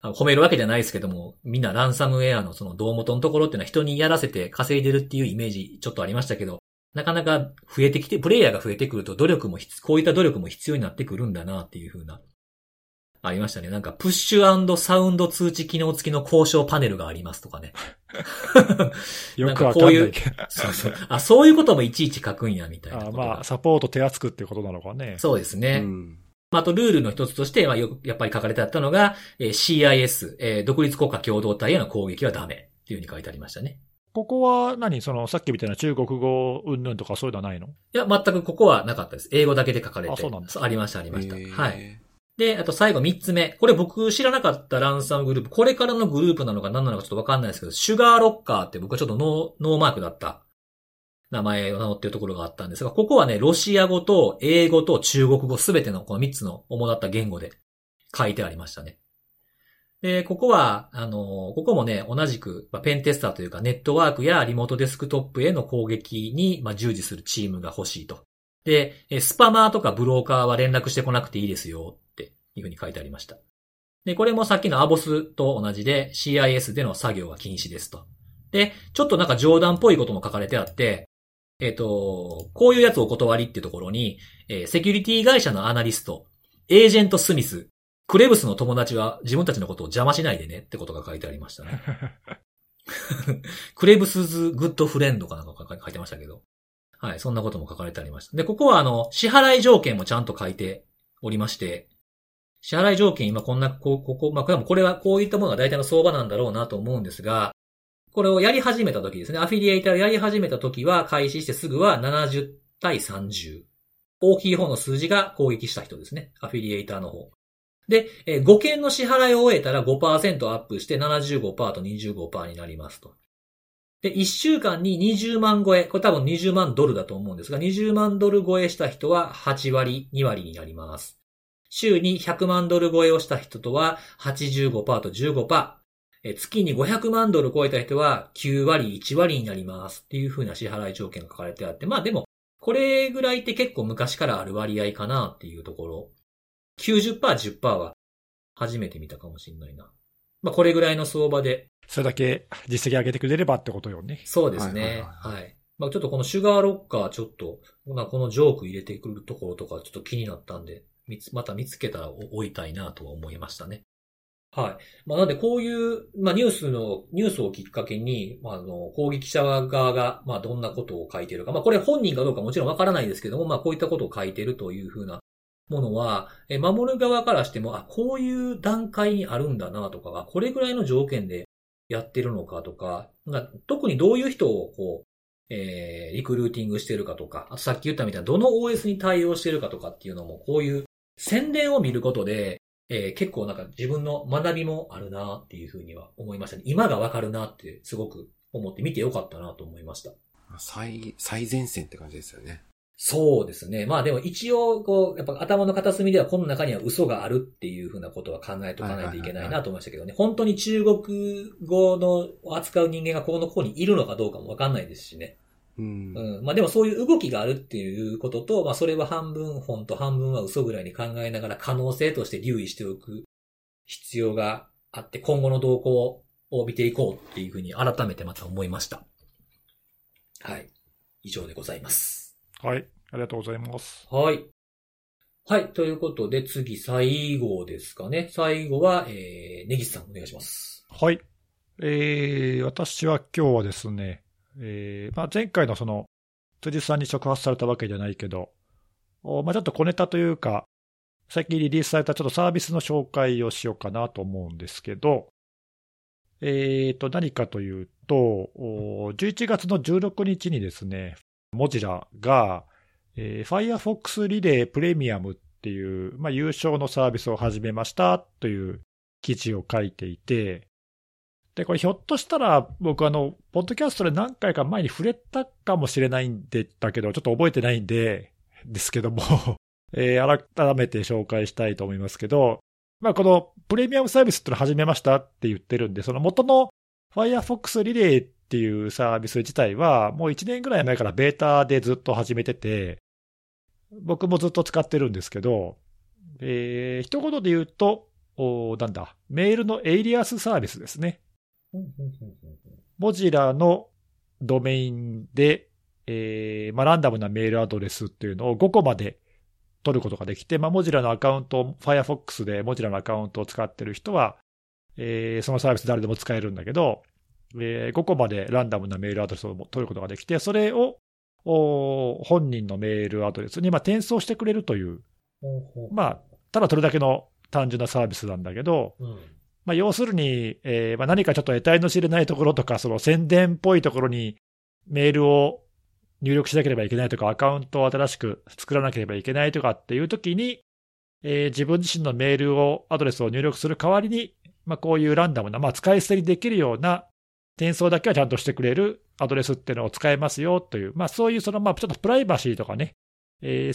褒めるわけじゃないですけども、みんなランサムウェアのその胴元のところっていうのは人にやらせて稼いでるっていうイメージちょっとありましたけど、なかなか増えてきて、プレイヤーが増えてくるとこういった努力も必要になってくるんだなっていうふうな。ありましたね。なんか、プッシュ&サウンド通知機能付きの交渉パネルがありますとかね。よくわかんないけど。そういうこともいちいち書くんや、みたいな。まあ、サポート手厚くってことなのかね。そうですね。あと、ルールの一つとしては、やっぱり書かれてあったのが、CIS、独立国家共同体への攻撃はダメっていうふうに書いてありましたね。ここは何そのさっきみたいな中国語云々とかそういうのはないの？いや、全くここはなかったです。英語だけで書かれて。あ、そうなんです。ありました、ありました。はい。で、あと最後3つ目。これ僕知らなかったランサムグループ。これからのグループなのか何なのかちょっとわかんないですけど、シュガーロッカーって僕はちょっとノーマークだった名前を名乗っているところがあったんですが、ここはね、ロシア語と英語と中国語すべてのこの3つの主だった言語で書いてありましたね。で、ここは、ここもね、同じく、ペンテスターというか、ネットワークやリモートデスクトップへの攻撃に、従事するチームが欲しいと。で、スパマーとかブローカーは連絡してこなくていいですよ、っていうふうに書いてありました。で、これもさっきのアボスと同じで、CIS での作業は禁止ですと。で、ちょっとなんか冗談っぽいことも書かれてあって、こういうやつお断りっていうところに、セキュリティ会社のアナリスト、エージェントスミス、クレブスの友達は自分たちのことを邪魔しないでねってことが書いてありましたね。クレブスズグッドフレンドかなんか書いてましたけど。はい、そんなことも書かれてありました。で、ここは支払い条件もちゃんと書いておりまして、支払い条件今こんな、これはこういったものが大体の相場なんだろうなと思うんですが、これをやり始めた時ですね、アフィリエイターをやり始めた時は開始してすぐは70対30。大きい方の数字が攻撃した人ですね、アフィリエイターの方。で、5件の支払いを終えたら 5% アップして 75% と 25% になりますと。で、1週間に20万超え、これ多分20万ドルだと思うんですが、20万ドル超えした人は8割、2割になります。週に100万ドル超えをした人とは 85% と 15%。月に500万ドル超えた人は9割、1割になりますっていう風な支払い条件が書かれてあって、まあでも、これぐらいって結構昔からある割合かなっていうところ。90%、10% は初めて見たかもしれないな。まあ、これぐらいの相場で。それだけ実績上げてくれればってことよね。そうですね。はい、はいはい。まあ、ちょっとこのシュガーロッカーちょっと、このジョーク入れてくるところとかちょっと気になったんで、また見つけたら追いたいなとは思いましたね。はい。まあ、なんでこういう、ニュースをきっかけに、攻撃者側が、どんなことを書いてるか。まあ、これ本人かどうかもちろんわからないですけども、こういったことを書いてるというふうなものは、守る側からしても、あ、こういう段階にあるんだなとか、これぐらいの条件でやってるのかとか、特にどういう人をこう、リクルーティングしてるかとか、あとさっき言ったみたいな、どの OS に対応してるかとかっていうのも、こういう宣伝を見ることで、結構なんか自分の学びもあるなっていうふうには思いましたね。今がわかるなってすごく思って見てよかったなと思いました。最前線って感じですよね。そうですね。まあでも一応、こう、やっぱ頭の片隅ではこの中には嘘があるっていうふうなことは考えとかないといけないなと思いましたけどね。本当に中国語の扱う人間がここにいるのかどうかもわかんないですしね。うん。うん、まあでもそういう動きがあるっていうことと、それは半分本と半分は嘘ぐらいに考えながら可能性として留意しておく必要があって、今後の動向を見ていこうっていうふうに改めてまた思いました。はい。以上でございます。はい。ありがとうございます。はい。はい。ということで、次、最後ですかね。最後は、根岸さん、お願いします。はい。私は今日はですね、前回のその、辻さんに触発されたわけじゃないけど、ちょっと小ネタというか、最近リリースされたちょっとサービスの紹介をしようかなと思うんですけど、何かというと、11月の16日にですね、モジラが、Firefox リレープレミアムっていう、有償のサービスを始めましたという記事を書いていて、で、これひょっとしたら僕ポッドキャストで何回か前に触れたかもしれないんだけど、ちょっと覚えてないんですけども、改めて紹介したいと思いますけど、このプレミアムサービスってのを始めましたって言ってるんで、その元の Firefox リレーっていうサービス自体はもう1年ぐらい前からベータでずっと始めてて、僕もずっと使ってるんですけど、一言で言うとメールのエイリアスサービスですね。モジラのドメインで、ランダムなメールアドレスっていうのを5個まで取ることができて、モジラのアカウントを Firefox でモジラのアカウントを使ってる人は、そのサービス誰でも使えるんだけど、5個までランダムなメールアドレスを取ることができて、それを本人のメールアドレスに転送してくれるという、ただそれだけの単純なサービスなんだけど、まあ、要するに、まあ、何かちょっと得体の知れないところとか、その宣伝っぽいところにメールを入力しなければいけないとか、アカウントを新しく作らなければいけないとかっていうときに、自分自身のメールを、アドレスを入力する代わりに、まあ、こういうランダムな、まあ、使い捨てにできるような転送だけはちゃんとしてくれるアドレスっていうのを使えますよという、まあ、そういうその、まあ、ちょっとプライバシーとかね、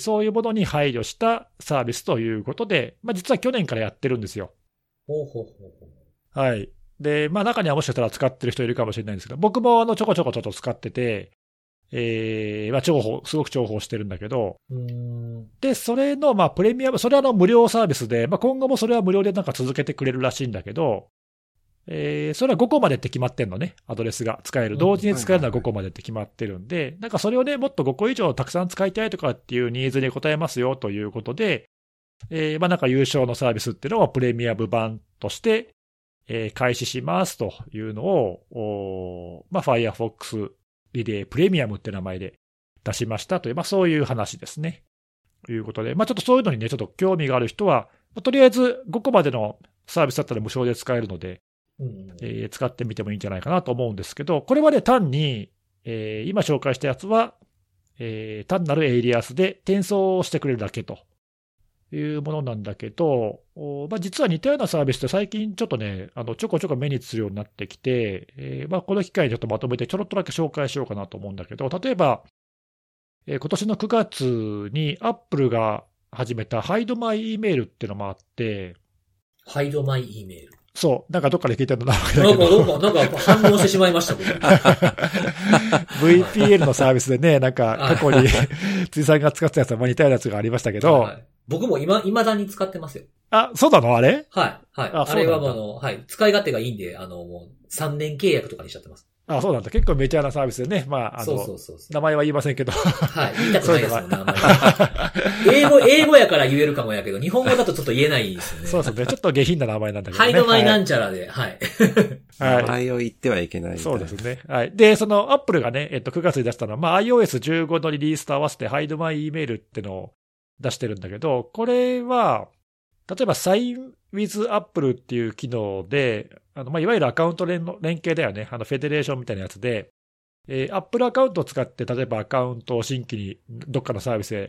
そういうものに配慮したサービスということで、まあ、実は去年からやってるんですよ。ほうほうほうほう。はい。で、まあ、中にはもしかしたら使ってる人いるかもしれないんですけど、僕もちょこちょこちょっと使ってて、まあ、すごく重宝してるんだけど、で、それの、まあ、プレミアム、それは無料サービスで、まあ、今後もそれは無料でなんか続けてくれるらしいんだけど、それは5個までって決まってんのね、アドレスが使える。同時に使えるのは5個までって決まってるんで、なんかそれをね、もっと5個以上たくさん使いたいとかっていうニーズに応えますよということで、まあ、なんか有償のサービスっていうのをプレミアム版として、開始しますというのを、まあ、Firefox リレープレミアムって名前で出しましたという、まあ、そういう話ですね。ということで、まあ、ちょっとそういうのにね、ちょっと興味がある人は、とりあえず5個までのサービスだったら無償で使えるので、使ってみてもいいんじゃないかなと思うんですけど、これはね、単に、今紹介したやつは、単なるエイリアスで転送をしてくれるだけというものなんだけど、まあ、実は似たようなサービスって最近ちょっとね、ちょこちょこ目にするようになってきて、まあ、この機会にちょっとまとめてちょろっとだけ紹介しようかなと思うんだけど、例えば、今年の9月に Apple が始めた Hide My Email っていうのもあって、Hide My Email。そう。なんかどっかで聞いたのなわけだけど。なんか反応してしまいましたもん。VPN のサービスでね、なんか過去に辻さんが使ってたやつは似たようなやつがありましたけど。はい、僕も未だに使ってますよ。あ、そうなのあれ？はい。はい。あれははい。使い勝手がいいんで、もう3年契約とかにしちゃってます。あ、そうなんだ。結構メジャーなサービスでね。まあ、そう名前は言いませんけど。はい。言いたくないですもんね、名前は。英語やから言えるかもやけど、日本語だとちょっと言えないですよね。そうですね。ちょっと下品な名前なんだけどね。ハイドマイなんちゃらで、はい。はい、名前を言ってはいけないみたいな。そうですね。はい。で、その、アップルがね、9月に出したのは、まあ、iOS15 のリリースと合わせて、ハイドマイイメールってのを出してるんだけど、これは、例えば、Sign with Apple っていう機能で、まあ、いわゆるアカウント 連携だよね。フェデレーションみたいなやつで、Apple アカウントを使って、例えばアカウントを新規にどっかのサービスへ、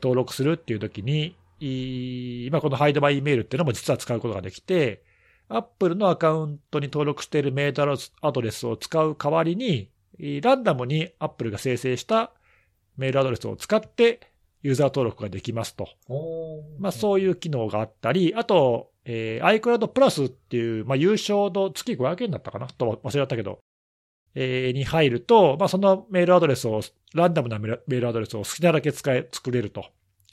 登録するっていうときに、今この Hide My Email っていうのも実は使うことができて、Apple のアカウントに登録しているメールアドレスを使う代わりに、ランダムに Apple が生成したメールアドレスを使って、ユーザー登録ができますと。まあ、そういう機能があったり、あと、iCloud プラスっていう、まあ、有償の月500円だったかなと忘れたけど、に入ると、まあ、そのメールアドレスを、ランダムなメールアドレスを好きなだけ作れると。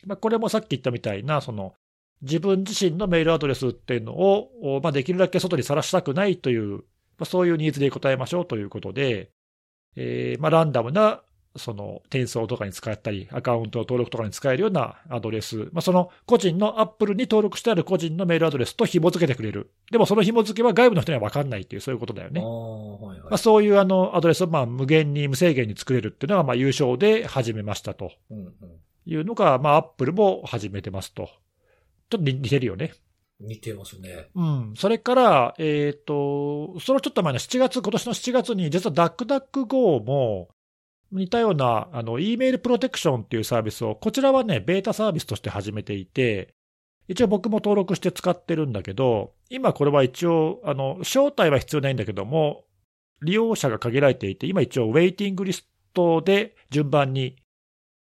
まあ、これもさっき言ったみたいな、その、自分自身のメールアドレスっていうのを、まあ、できるだけ外にさらしたくないという、まあ、そういうニーズで応えましょうということで、まあ、ランダムな、その転送とかに使ったり、アカウント登録とかに使えるようなアドレス、まあ、その個人の Apple に登録してある個人のメールアドレスと紐付けてくれる。でもその紐付けは外部の人には分かんないっていう、そういうことだよね。はいはい、まあ、そういうアドレスをまあ無限に無制限に作れるっていうのがまあ有償で始めましたというのが、まあ Apple も始めてますと。ちょっと似てるよね。似てますね。うん。それから、そのちょっと前の今年の7月に実は DuckDuckGo も、似たような、E メールプロテクションっていうサービスを、こちらはね、ベータサービスとして始めていて、一応僕も登録して使ってるんだけど、今これは一応、招待は必要ないんだけども、利用者が限られていて、今一応ウェイティングリストで順番に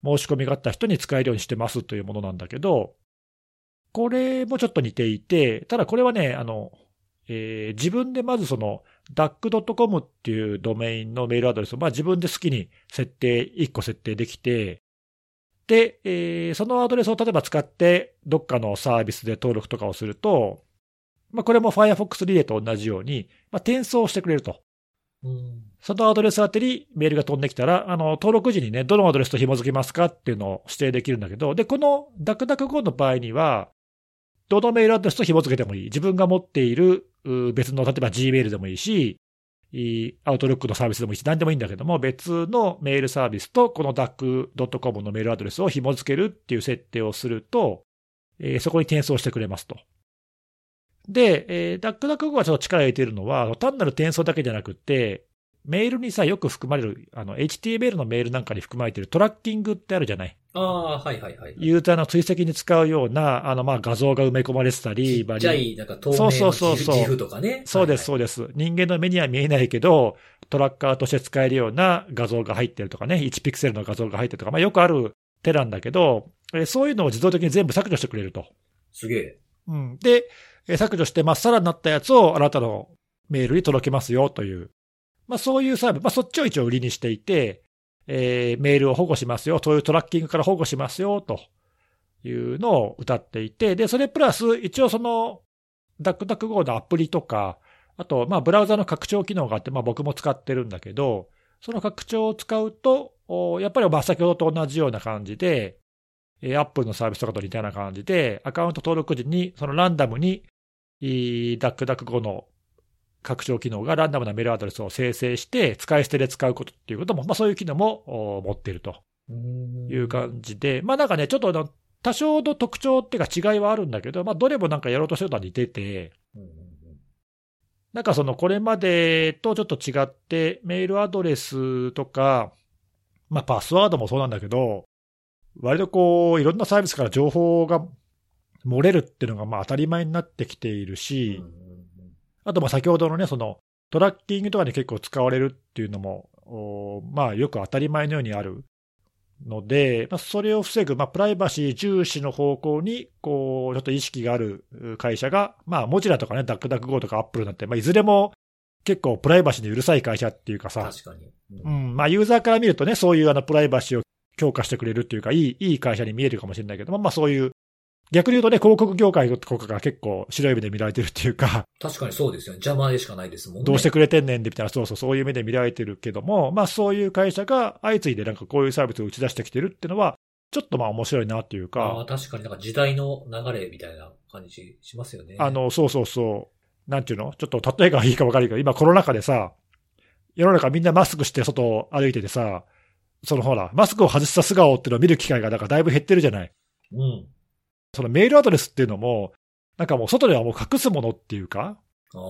申し込みがあった人に使えるようにしてますというものなんだけど、これもちょっと似ていて、ただこれはね、自分でまずその、duck.com っていうドメインのメールアドレスを、まあ、自分で好きに1個設定できて、で、そのアドレスを例えば使って、どっかのサービスで登録とかをすると、まあ、これも Firefox リレーと同じように、まあ、転送してくれると。そのアドレス宛てにメールが飛んできたら、登録時にね、どのアドレスと紐づけますかっていうのを指定できるんだけど、で、この DuckDuckGo の場合には、どのメールアドレスと紐づけてもいい。自分が持っている別の、例えば Gmail でもいいし、Outlook のサービスでもいいし、何でもいいんだけども、別のメールサービスとこの duck.com のメールアドレスを紐付けるっていう設定をすると、そこに転送してくれますと。で、DuckDuckGo がちょっと力を入れているのは、単なる転送だけじゃなくて、メールにさ、よく含まれる、HTML のメールなんかに含まれているトラッキングってあるじゃない。ああ、はいはいはい。ユーザーの追跡に使うような、画像が埋め込まれてたり、ちっちゃい、なんか透明のGIFとかね。そうです、そうです。人間の目には見えないけど、トラッカーとして使えるような画像が入ってるとかね、1ピクセルの画像が入ってるとか、よくある手なんだけど、そういうのを自動的に全部削除してくれると。すげえ。うん。で、削除してまっさらになったやつをあなたのメールに届けますよという。そういうサービス、そっちを一応売りにしていて、メールを保護しますよ、そういうトラッキングから保護しますよ、というのを謳っていて、で、それプラス、一応その、DuckDuckGo のアプリとか、あと、ブラウザの拡張機能があって、僕も使ってるんだけど、その拡張を使うと、やっぱり先ほどと同じような感じで、Apple のサービスとかと似たような感じで、アカウント登録時に、そのランダムに、DuckDuckGo の拡張機能がランダムなメールアドレスを生成して、使い捨てで使うことっていうことも、そういう機能も持っているという感じで、なんかね、ちょっと多少の特徴っていうか違いはあるんだけど、どれもなんかやろうとしてるのは似てて、なんかそのこれまでとちょっと違って、メールアドレスとか、パスワードもそうなんだけど、割とこう、いろんなサービスから情報が漏れるっていうのが当たり前になってきているし、あと先ほどのね、そのトラッキングとかに結構使われるっていうのも、よく当たり前のようにあるので、それを防ぐ、プライバシー重視の方向に、こう、ちょっと意識がある会社が、モジュラとかね、DuckDuckGo とか Apple なんて、いずれも結構プライバシーにうるさい会社っていうかさ、確かに。うん、ユーザーから見るとね、そういうプライバシーを強化してくれるっていうか、いい会社に見えるかもしれないけども、そういう、逆に言うとね、広告業界とかが結構白い目で見られてるっていうか。確かにそうですよね。邪魔でしかないですもんね。どうしてくれてんねんでみたいな、そういう目で見られてるけども、そういう会社が相次いでなんかこういうサービスを打ち出してきてるっていうのは、ちょっと面白いなっていうか。ああ、確かになんか時代の流れみたいな感じしますよね。なんていうの？ちょっと例えがいいか分かるけど、今コロナ禍でさ、世の中みんなマスクして外を歩いててさ、マスクを外した素顔っていうのを見る機会がなんかだいぶ減ってるじゃない。うん。そのメールアドレスっていうのも、なんかもう外ではもう隠すものっていうか、な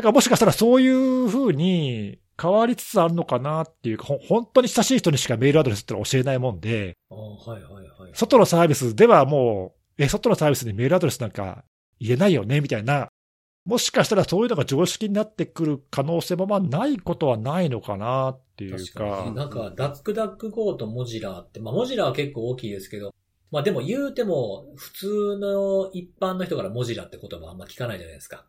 んかもしかしたらそういう風に変わりつつあるのかなっていうか、本当に親しい人にしかメールアドレスってのは教えないもんで、外のサービスではもう、外のサービスにメールアドレスなんか言えないよねみたいな、もしかしたらそういうのが常識になってくる可能性もないことはないのかなっていうか。確かに。なんかDuckDuckGoとモジュラって、モジュラは結構大きいですけど、でも言うても、普通の一般の人からモジュラって言葉あんま聞かないじゃないですか。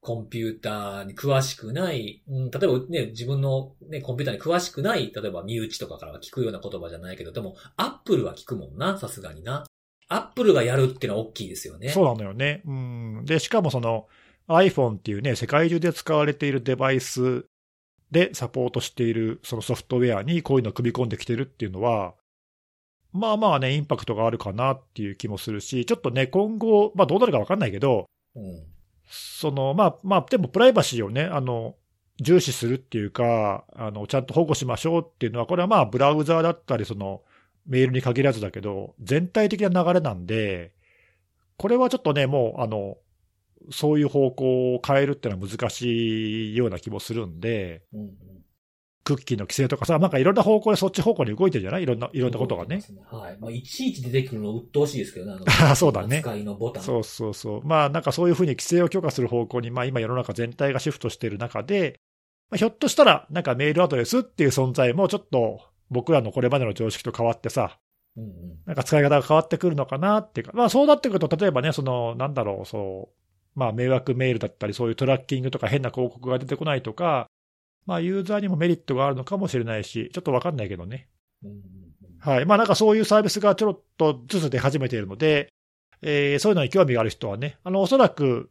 コンピューターに詳しくない、例えばね、自分の、ね、コンピューターに詳しくない、例えば身内とかからは聞くような言葉じゃないけど、でも、アップルは聞くもんな、さすがにな。アップルがやるってのは大きいですよね。そうなのよね。で、しかもiPhone っていうね、世界中で使われているデバイスでサポートしている、そのソフトウェアにこういうのを組み込んできてるっていうのは、インパクトがあるかなっていう気もするし、ちょっとね、今後、どうなるかわかんないけど、でもプライバシーをね、重視するっていうか、ちゃんと保護しましょうっていうのは、これはブラウザーだったり、メールに限らずだけど、全体的な流れなんで、これはちょっとね、もう、そういう方向を変えるっていうのは難しいような気もするんで、クッキーの規制とかさ、なんかいろんな方向でそっち方向に動いてるじゃない？いろんなことがね。はい。いちいち出てくるの鬱陶しいですけどね。そうだね。扱いのボタン。そうそうそう。なんかそういうふうに規制を強化する方向に、今世の中全体がシフトしている中で、ひょっとしたら、なんかメールアドレスっていう存在もちょっと僕らのこれまでの常識と変わってさ、なんか使い方が変わってくるのかなっていうか、そうなってくると、例えばね、迷惑メールだったり、そういうトラッキングとか変な広告が出てこないとか、ユーザーにもメリットがあるのかもしれないし、ちょっとわかんないけどね。はい。なんかそういうサービスがちょろっとずつ出始めているので、そういうのに興味がある人はね、おそらく、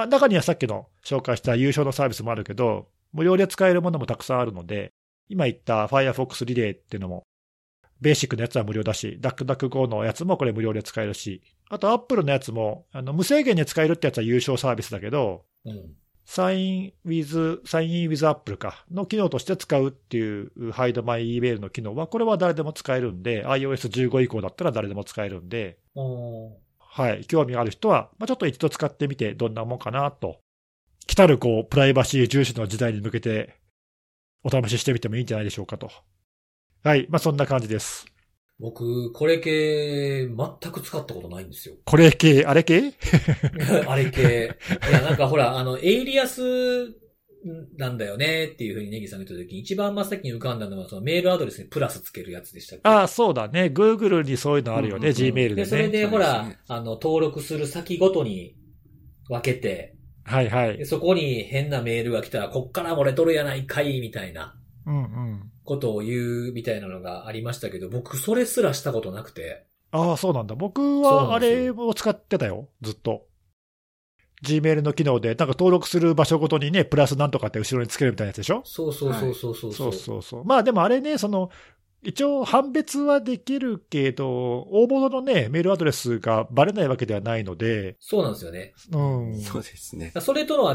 中にはさっきの紹介した有償のサービスもあるけど、無料で使えるものもたくさんあるので、今言った Firefox リレーっていうのも、ベーシックのやつは無料だし、DuckDuckGo のやつもこれ無料で使えるし、あと Apple のやつも、無制限に使えるってやつは有償サービスだけど、Sign in with Apple か。の機能として使うっていう Hide My Email の機能は、これは誰でも使えるんで、iOS 15以降だったら誰でも使えるんで、はい、興味がある人は、ちょっと一度使ってみてどんなもんかなと。来たるこうプライバシー重視の時代に向けてお試ししてみてもいいんじゃないでしょうかと。はい、そんな感じです。僕、これ系、全く使ったことないんですよ。これ系、あれ系あれ系。いや、ほら、エイリアスなんだよねっていうふうにネギさんが言った時に、一番真っ先に浮かんだのは、そのメールアドレスにプラスつけるやつでしたっけ。ああ、そうだね。Google にそういうのあるよね、Gmail でね。で、それで、ほら、登録する先ごとに分けて、はいはい。そこに変なメールが来たら、こっから漏れとるやないかい、みたいな。うんうん。ことを言うみたいなのがありましたけど、僕それすらしたことなくて。ああ、そうなんだ。僕はあれを使ってたよ、ずっと。Gmail の機能で、登録する場所ごとにね、プラスなんとかって後ろにつけるみたいなやつでしょ？そうそうそうそうそう。そうそうそう。でもあれね、一応判別はできるけど、大物のね、メールアドレスがバレないわけではないので。そうなんですよね。うん。そうですね。それとの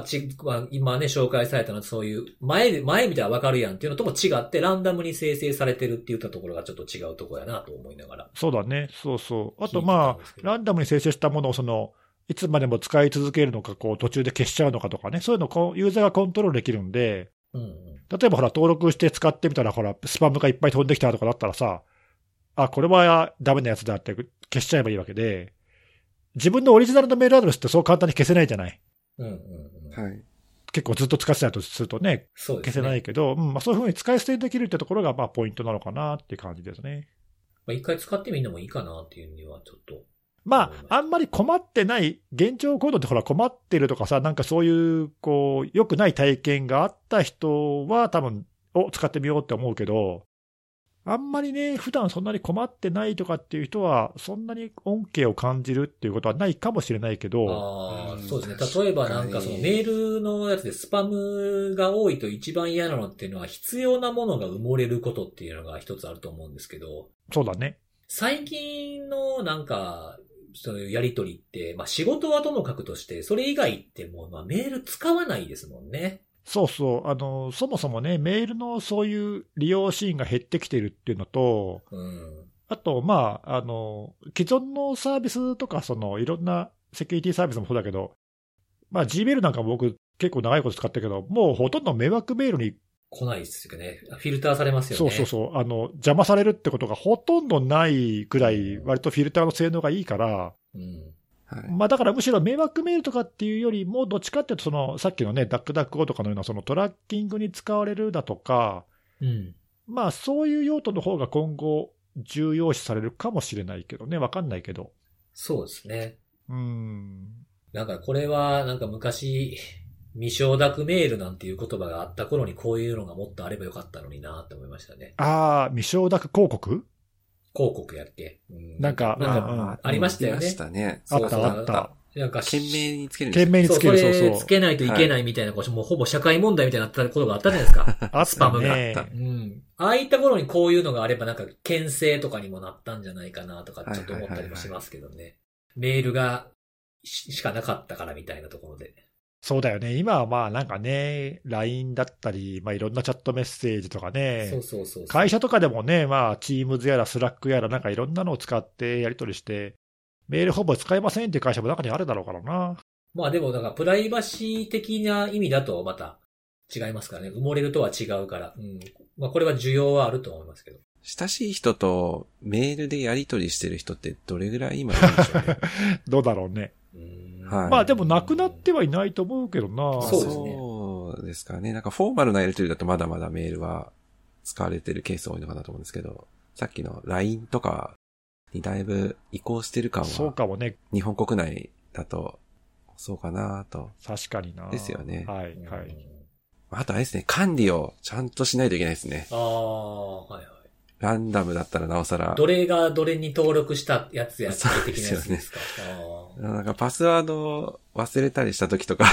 今ね、紹介されたのはそういう、前見たらわかるやんっていうのとも違って、ランダムに生成されてるって言ったところがちょっと違うところやなと思いながら。そうだね。そうそう。あとランダムに生成したものをいつまでも使い続けるのか、途中で消しちゃうのかとかね、そういうのをユーザーがコントロールできるんで、うん、例えば登録して使ってみたらスパムがいっぱい飛んできたとかだったらさ、あ、これはダメなやつだって消しちゃえばいいわけで、自分のオリジナルのメールアドレスってそう簡単に消せないじゃない。うんうんはい、結構ずっと使ってたとするとね、消せないけど、そういう風に使い捨てできるってところがポイントなのかなっていう感じですね。一回使ってみるのもいいかなっていうにはちょっと。あんまり困ってない、現状行動って困ってるとかさ、そういう、良くない体験があった人は多分、使ってみようって思うけど、あんまりね、普段そんなに困ってないとかっていう人は、そんなに恩恵を感じるっていうことはないかもしれないけど。ああ、そうですね。例えばそのメールのやつでスパムが多いと一番嫌なのっていうのは、必要なものが埋もれることっていうのが一つあると思うんですけど。そうだね。最近のそういうやりとりって、仕事はともかくとして、それ以外ってもう、メール使わないですもんね。そうそう。そもそもね、メールのそういう利用シーンが減ってきてるっていうのと、うん、あと、既存のサービスとか、いろんなセキュリティサービスもそうだけど、Gmail なんかも僕結構長いこと使ったけど、もうほとんど迷惑メールに来ないですよね。フィルターされますよね。そうそうそう。邪魔されるってことがほとんどないくらい、割とフィルターの性能がいいから、うんはい、だからむしろ迷惑メールとかっていうよりも、どっちかっていうとさっきのね、DuckDuckGo とかのようなトラッキングに使われるだとか、うん、そういう用途の方が今後重要視されるかもしれないけどね、わかんないけど。そうですね。これは昔。未承諾メールなんていう言葉があった頃にこういうのがもっとあればよかったのになって思いましたね。ああ、未承諾広告やっけ、ありましたよね。ありましたね。あったあった。懸命につける。懸命につける。そうそう。つけないといけないみたいな、もうほぼ社会問題みたいなことがあったじゃないですか。あったね。スパムがあった。うん。ああいった頃にこういうのがあれば牽制とかにもなったんじゃないかなとかちょっと思ったりもしますけどね。はいはいはいはい、メールがしかなかったからみたいなところで。そうだよね。今はね、LINE だったり、いろんなチャットメッセージとかね。そう。会社とかでもね、Teams やら Slack やらいろんなのを使ってやり取りして、メールほぼ使いませんっていう会社も中にあるだろうからな。でもプライバシー的な意味だとまた違いますからね。埋もれるとは違うから。うん。これは需要はあると思いますけど。親しい人とメールでやり取りしてる人ってどれぐらい今いるんでしょうね。どうだろうね。はい、でもなくなってはいないと思うけどな。そうですかね。フォーマルなやり取りだとまだまだメールは使われてるケース多いのかなと思うんですけど、さっきの LINE とかにだいぶ移行してる感は、そうかもね。日本国内だとそうかなと。確かにな。ですよね。はいはい。あとあれですね、管理をちゃんとしないといけないですね。ああ、はいはい。ランダムだったらなおさら。どれがどれに登録したやつやつ的なやつですか。パスワードを忘れたりした時とか、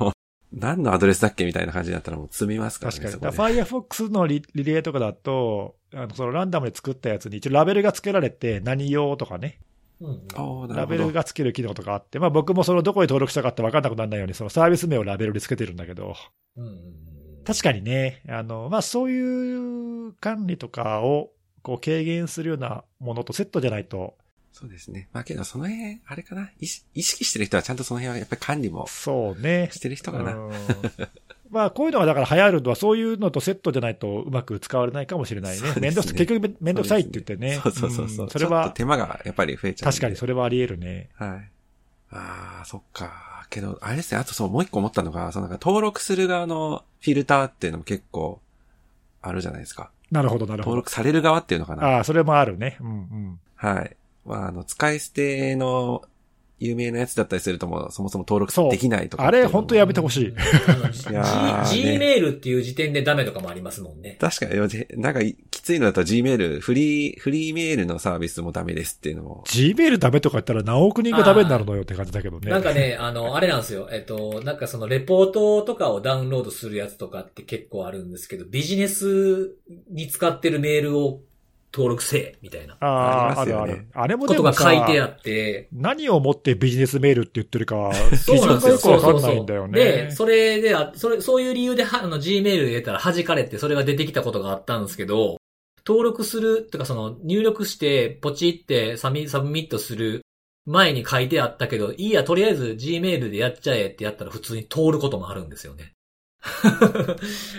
もう、何のアドレスだっけみたいな感じになったらもう積みますからね。確かに。Firefox のリレーとかだと、ランダムで作ったやつに一応ラベルが付けられて、何用とかね。うん、ラベルが付ける機能とかあって、僕もどこに登録したかって分かんなくならないように、サービス名をラベルで付けてるんだけど。確かにね、そういう管理とかを、軽減するようなものとセットじゃないと、そうですね。まあけどその辺、あれかな。意識してる人はちゃんとその辺はやっぱり管理も。そうね。してる人かな。まあこういうのがだから流行るのはそういうのとセットじゃないとうまく使われないかもしれないね。ね、結局めんどくさいって言ってね。そうそうそう。それは。ちょっと手間がやっぱり増えちゃう。確かにそれはあり得るね。はい。ああ、そっか。けど、あれですね。あとそう、もう一個思ったのが、そのなんか登録する側のフィルターっていうのも結構あるじゃないですか。なるほど、なるほど。登録される側っていうのかな。ああ、それもあるね。うんうん。はい。まあ、使い捨ての有名なやつだったりするとも、そもそも登録できないとか。あれ、ほんとやめてほしい。いやー、Gmail っていう時点でダメとかもありますもんね。確かに、なんか、きついのだと Gmail、フリーメールのサービスもダメですっていうのも。Gmail ダメとか言ったら何億人がダメになるのよって感じだけどね。なんかね、あれなんですよ。なんかそのレポートとかをダウンロードするやつとかって結構あるんですけど、ビジネスに使ってるメールを登録せえみたいな。ああ、あるある。あれもでもさ、ことが書いてあって、何をもってビジネスメールって言ってるか、基準がよくわかんないんだよね。で、そういう理由で、Gmail 入れたら弾かれて、それが出てきたことがあったんですけど、登録する、とかその、入力して、ポチってサブミットする前に書いてあったけど、いいや、とりあえず Gmail でやっちゃえってやったら普通に通ることもあるんですよね。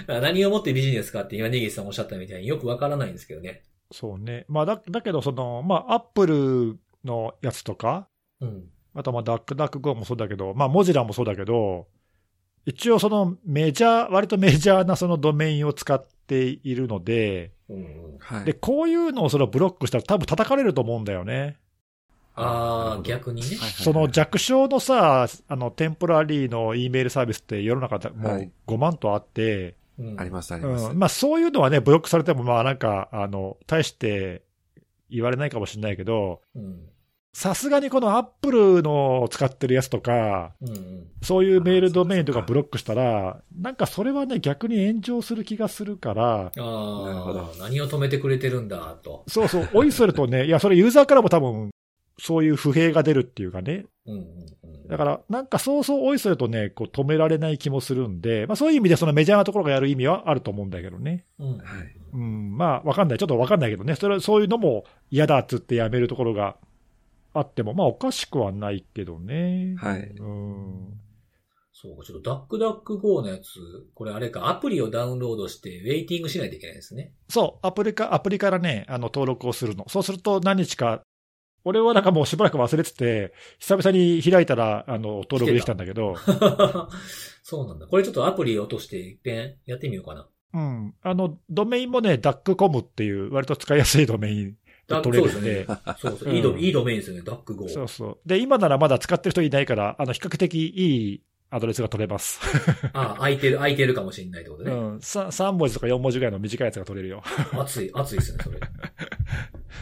何をもってビジネスかって今、根岸さんおっしゃったみたいによくわからないんですけどね。そうね。まあ、だけど、その、まあ、アップルのやつとか、うん、あと、まあ、DuckDuckGo もそうだけど、まあ、モジラもそうだけど、一応、その、割とメジャーなそのドメインを使っているので、うんはい、で、こういうのをそのブロックしたら多分叩かれると思うんだよね。ああ、逆にね。その弱小のさ、テンポラリーの E メールサービスって世の中でもう5万とあって、はいうん、あります、あります。まあそういうのはね、ブロックされても、まあなんか、大して言われないかもしれないけど、さすがにこのアップルの使ってるやつとか、うん、そういうメールドメインとかブロックしたら、なんかそれはね、逆に炎上する気がするから、ああ、なるほど。何を止めてくれてるんだ、と。そうそう、おいそれとね、いや、それユーザーからも多分、そういう不平が出るっていうかね。うんうんうん、だから、なんかおいそれとね、こう止められない気もするんで、まあそういう意味でそのメジャーなところがやる意味はあると思うんだけどね。うん。はい、うん。まあわかんない。ちょっとわかんないけどね。そういうのも嫌だっつってやめるところがあっても、まあおかしくはないけどね。はい。うん。そうか、ちょっと DuckDuckGo のやつ、これあれか、アプリをダウンロードしてウェイティングしないといけないですね。そう、アプリからね、登録をするの。そうすると何日か、俺はなんかもうしばらく忘れてて、久々に開いたら、登録できたんだけど。そうなんだ。これちょっとアプリ落として一遍やってみようかな。うん。ドメインもね、DuckCom っていう割と使いやすいドメインで取れるんで。そうそう。いいドメインですよね、DuckGo。そうそう。で、今ならまだ使ってる人いないから、比較的いいアドレスが取れます。ああ、空いてるかもしれないってことね。うん。3文字とか4文字ぐらいの短いやつが取れるよ。熱いですね、それ。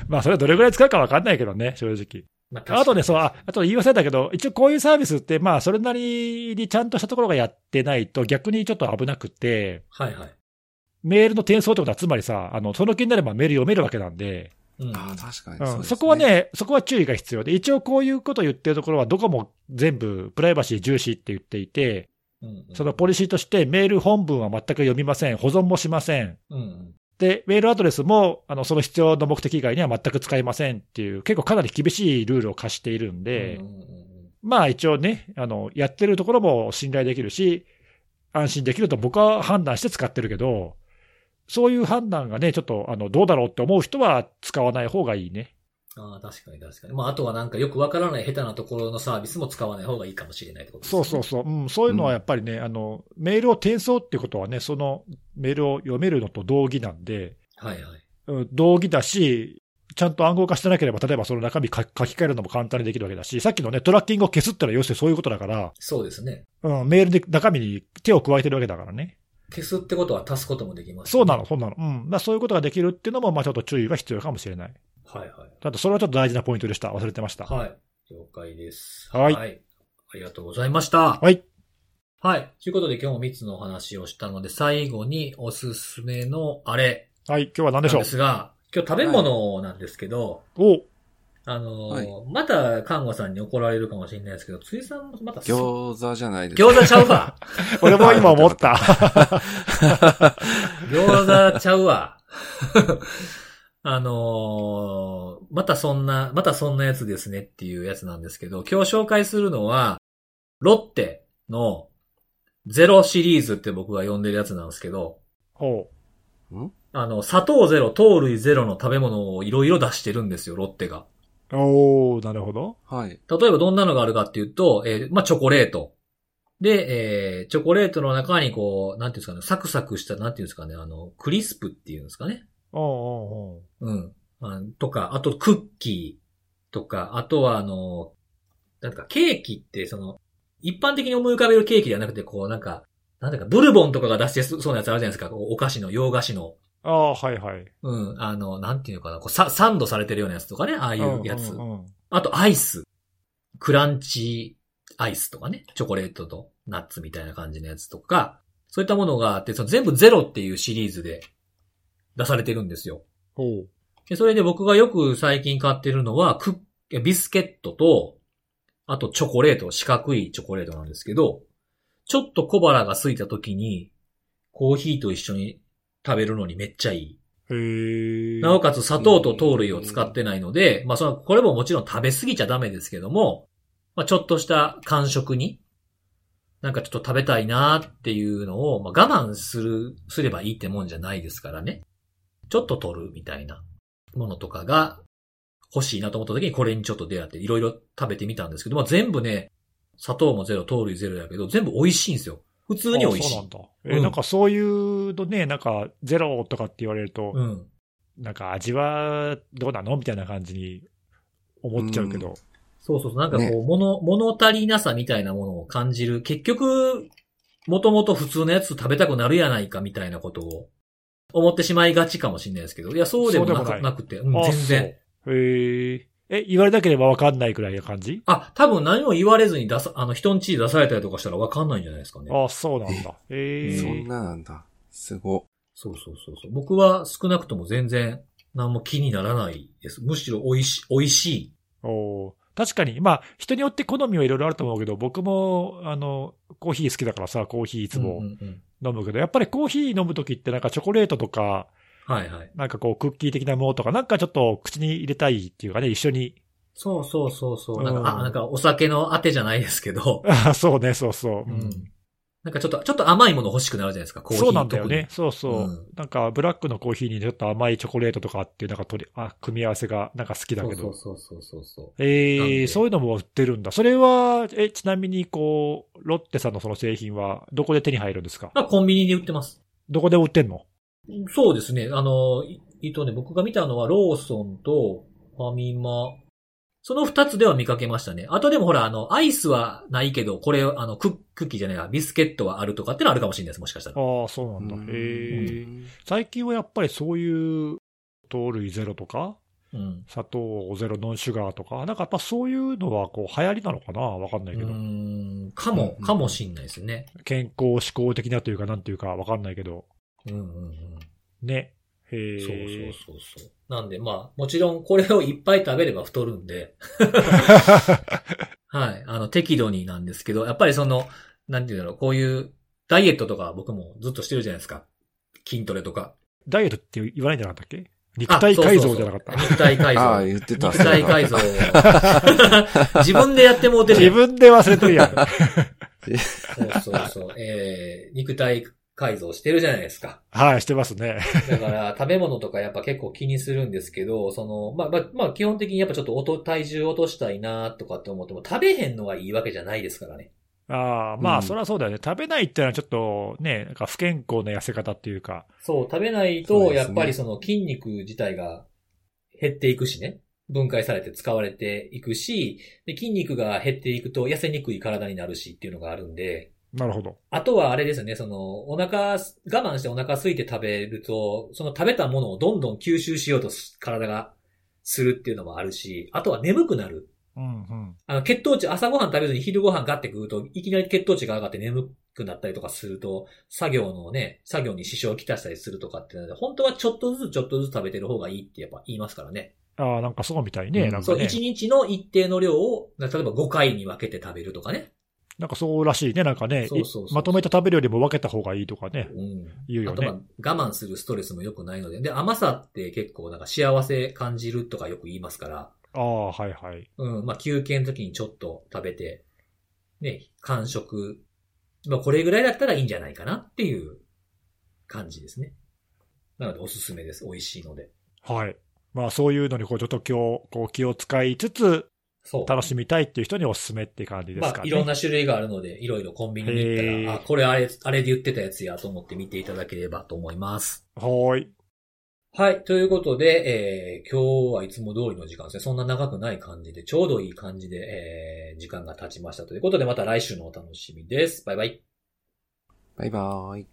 まあそれはどれぐらい使うか分かんないけどね、正直。まあ、あとね、そう、あと言い忘れたけど、一応こういうサービスって、まあそれなりにちゃんとしたところがやってないと逆にちょっと危なくて、はいはい。メールの転送ってことはつまりさ、その気になればメール読めるわけなんで、うん、ああ確かにそうですね。そこは注意が必要で、一応こういうことを言ってるところはどこも全部プライバシー重視って言っていて、うんうん、そのポリシーとしてメール本文は全く読みません、保存もしません。うんで、メールアドレスも、その必要な目的以外には全く使いませんっていう、結構かなり厳しいルールを課しているんで、うんうんうん、まあ一応ね、やってるところも信頼できるし、安心できると僕は判断して使ってるけど、そういう判断がね、ちょっと、どうだろうって思う人は使わない方がいいね。ああ、確かに確かに。まあ、あとはなんかよくわからない下手なところのサービスも使わない方がいいかもしれないってことですね。そうそうそう。うん、そういうのはやっぱりね、メールを転送っていうことはね、そのメールを読めるのと同義なんで。はいはい。うん、同義だし、ちゃんと暗号化してなければ、例えばその中身書き換えるのも簡単にできるわけだし、さっきのね、トラッキングを消すってのは要するにそういうことだから。そうですね。うん、メールで中身に手を加えてるわけだからね。消すってことは足すこともできます、ね。そうなの。うん。まあ、そういうことができるっていうのも、まあ、ちょっと注意が必要かもしれない。はいはい。ただそれはちょっと大事なポイントでした。忘れてました。はい。了解です。はい。ありがとうございました。はい。はい。ということで今日も3つのお話をしたので、最後におすすめのあれ。はい。今日は何でしょう。ですが、今日食べ物なんですけど、はい、はい、また、看護さんに怒られるかもしれないですけど、ついさんもまた、餃子じゃないですか。餃子ちゃうわ。俺も今思った。餃子ちゃうわ。またそんなやつですねっていうやつなんですけど、今日紹介するのは、ロッテのゼロシリーズって僕が呼んでるやつなんですけど、ほう。ん？砂糖ゼロ、糖類ゼロの食べ物をいろいろ出してるんですよ、ロッテが。おー、なるほど。はい。例えばどんなのがあるかっていうと、チョコレート。で、チョコレートの中にこう、なんていうんですかね、サクサクした、なんていうんですかね、クリスプっていうんですかね。おうおうおう。うん。とか、あとクッキーとか、あとはなんかケーキって一般的に思い浮かべるケーキではなくて、こうなんかブルボンとかが出してそうなやつあるじゃないですか、お菓子の、洋菓子の。ああ、はいはい。うん。なんていうのかな、こうサンドされてるようなやつとかね、ああいうやつ。うんうんうん、あとアイス。クランチアイスとかね、チョコレートとナッツみたいな感じのやつとか、そういったものがあって、全部ゼロっていうシリーズで、出されてるんですよ。ほう。で、それで僕がよく最近買ってるのは、ビスケットと、あとチョコレート、四角いチョコレートなんですけど、ちょっと小腹が空いた時に、コーヒーと一緒に食べるのにめっちゃいい。へー。なおかつ砂糖と糖類を使ってないので、まあこれももちろん食べ過ぎちゃダメですけども、まあちょっとした間食に、なんかちょっと食べたいなーっていうのを、まあ我慢すればいいってもんじゃないですからね。ちょっと取るみたいなものとかが欲しいなと思った時にこれにちょっと出会っていろいろ食べてみたんですけど、まあ、全部ね、砂糖もゼロ、糖類ゼロだけど、全部美味しいんですよ。普通に美味しい。そうなんだ。うん、なんかそういうのね、なんかゼロとかって言われると、うん、なんか味はどうなのみたいな感じに思っちゃうけど。うん、そう、なんかこう、ね、物足りなさみたいなものを感じる。結局、もともと普通のやつ食べたくなるやないかみたいなことを。思ってしまいがちかもしれないですけど、いや、そうでもなくて、うん、全然。へえ。言われなければわかんないくらいな感じ？あ、多分何も言われずに人ん家出されたりとかしたらわかんないんじゃないですかね。あ、そうなんだ。へえ。そんななんだ。すご。そう。僕は少なくとも全然何も気にならないです。むしろ美味しい。お、確かに。まあ、人によって好みはいろいろあると思うけど、僕も、コーヒー好きだからさ、コーヒーいつも。うん飲むけど、やっぱりコーヒー飲むときってなんかチョコレートとか、はいはい。なんかこうクッキー的なものとか、なんかちょっと口に入れたいっていうかね、一緒に。そう。うん、なんかお酒のあてじゃないですけど。あ、そうね、そう。うん。なんかちょっと甘いもの欲しくなるじゃないですか、コーヒーとか。そうなんだよね。そう。うん、なんかブラックのコーヒーにちょっと甘いチョコレートとかっていうなんか組み合わせがなんか好きだけど。そう。そういうのも売ってるんだ。それは、ちなみにこう、ロッテさんのその製品はどこで手に入るんですか？コンビニで売ってます。どこで売ってんの？そうですね。僕が見たのはローソンとファミマ。その二つでは見かけましたね。あとでもほら、アイスはないけど、これ、クッキーじゃないか、ビスケットはあるとかってのはあるかもしれないです、もしかしたら。ああ、そうなんだ。最近はやっぱりそういう、糖類ゼロとか、うん、砂糖ゼロ、ノンシュガーとか、なんかやっぱそういうのはこう、流行りなのかな？わかんないけど。かもしんないですね。健康志向的なというか、なんというかわかんないけど。ね。そう。なんで、まあ、もちろんこれをいっぱい食べれば太るんで。はい。適度になんですけど、やっぱりなんていうんだろう、こういうダイエットとか僕もずっとしてるじゃないですか。筋トレとか。ダイエットって言わないんじゃなかったっけ？肉体改造じゃなかった。そう、肉体改造。ああ、言ってた。肉体改造。自分でやってもうてる。自分で忘れてるやん。そう。肉体改造してるじゃないですか。はい、してますね。だから、食べ物とかやっぱ結構気にするんですけど、まあ、基本的にやっぱちょっと体重落としたいなとかって思っても、食べへんのがいいわけじゃないですからね。ああ、まあ、そりゃそうだよね。食べないってのはちょっとね、なんか不健康な痩せ方っていうか。そう、食べないと、やっぱり筋肉自体が減っていくしね。分解されて使われていくし、で、筋肉が減っていくと痩せにくい体になるしっていうのがあるんで、なるほど。あとはあれですよね、お腹、我慢してお腹空いて食べると、食べたものをどんどん吸収しようと体がするっていうのもあるし、あとは眠くなる。うんうん。血糖値、朝ごはん食べずに昼ごはんガッて食うと、いきなり血糖値が上がって眠くなったりとかすると、作業に支障をきたしたりするとかっていうので、本当はちょっとずつ食べてる方がいいってやっぱ言いますからね。ああ、なんかそうみたいね、なんかね。そう、1日の一定の量を、例えば5回に分けて食べるとかね。なんかそうらしいね、なんかね、まとめて食べるよりも分けた方がいいとかね、うん、言うよね。あと我慢するストレスも良くないので、で甘さって結構なんか幸せ感じるとかよく言いますから。ああ、はいはい。うん、まあ休憩の時にちょっと食べてね、間食、まあこれぐらいだったらいいんじゃないかなっていう感じですね。なのでおすすめです。美味しいので。はい。まあそういうのにこうちょっとこう気を使いつつ。そう楽しみたいっていう人におすすめって感じですかね。まあいろんな種類があるので、いろいろコンビニに行ったら、あ、これあれで言ってたやつやと思って見ていただければと思います。はい。はい、ということで、今日はいつも通りの時間ですね。そんな長くない感じで、ちょうどいい感じで、時間が経ちましたということで、また来週のお楽しみです。バイバイ。バイバーイ。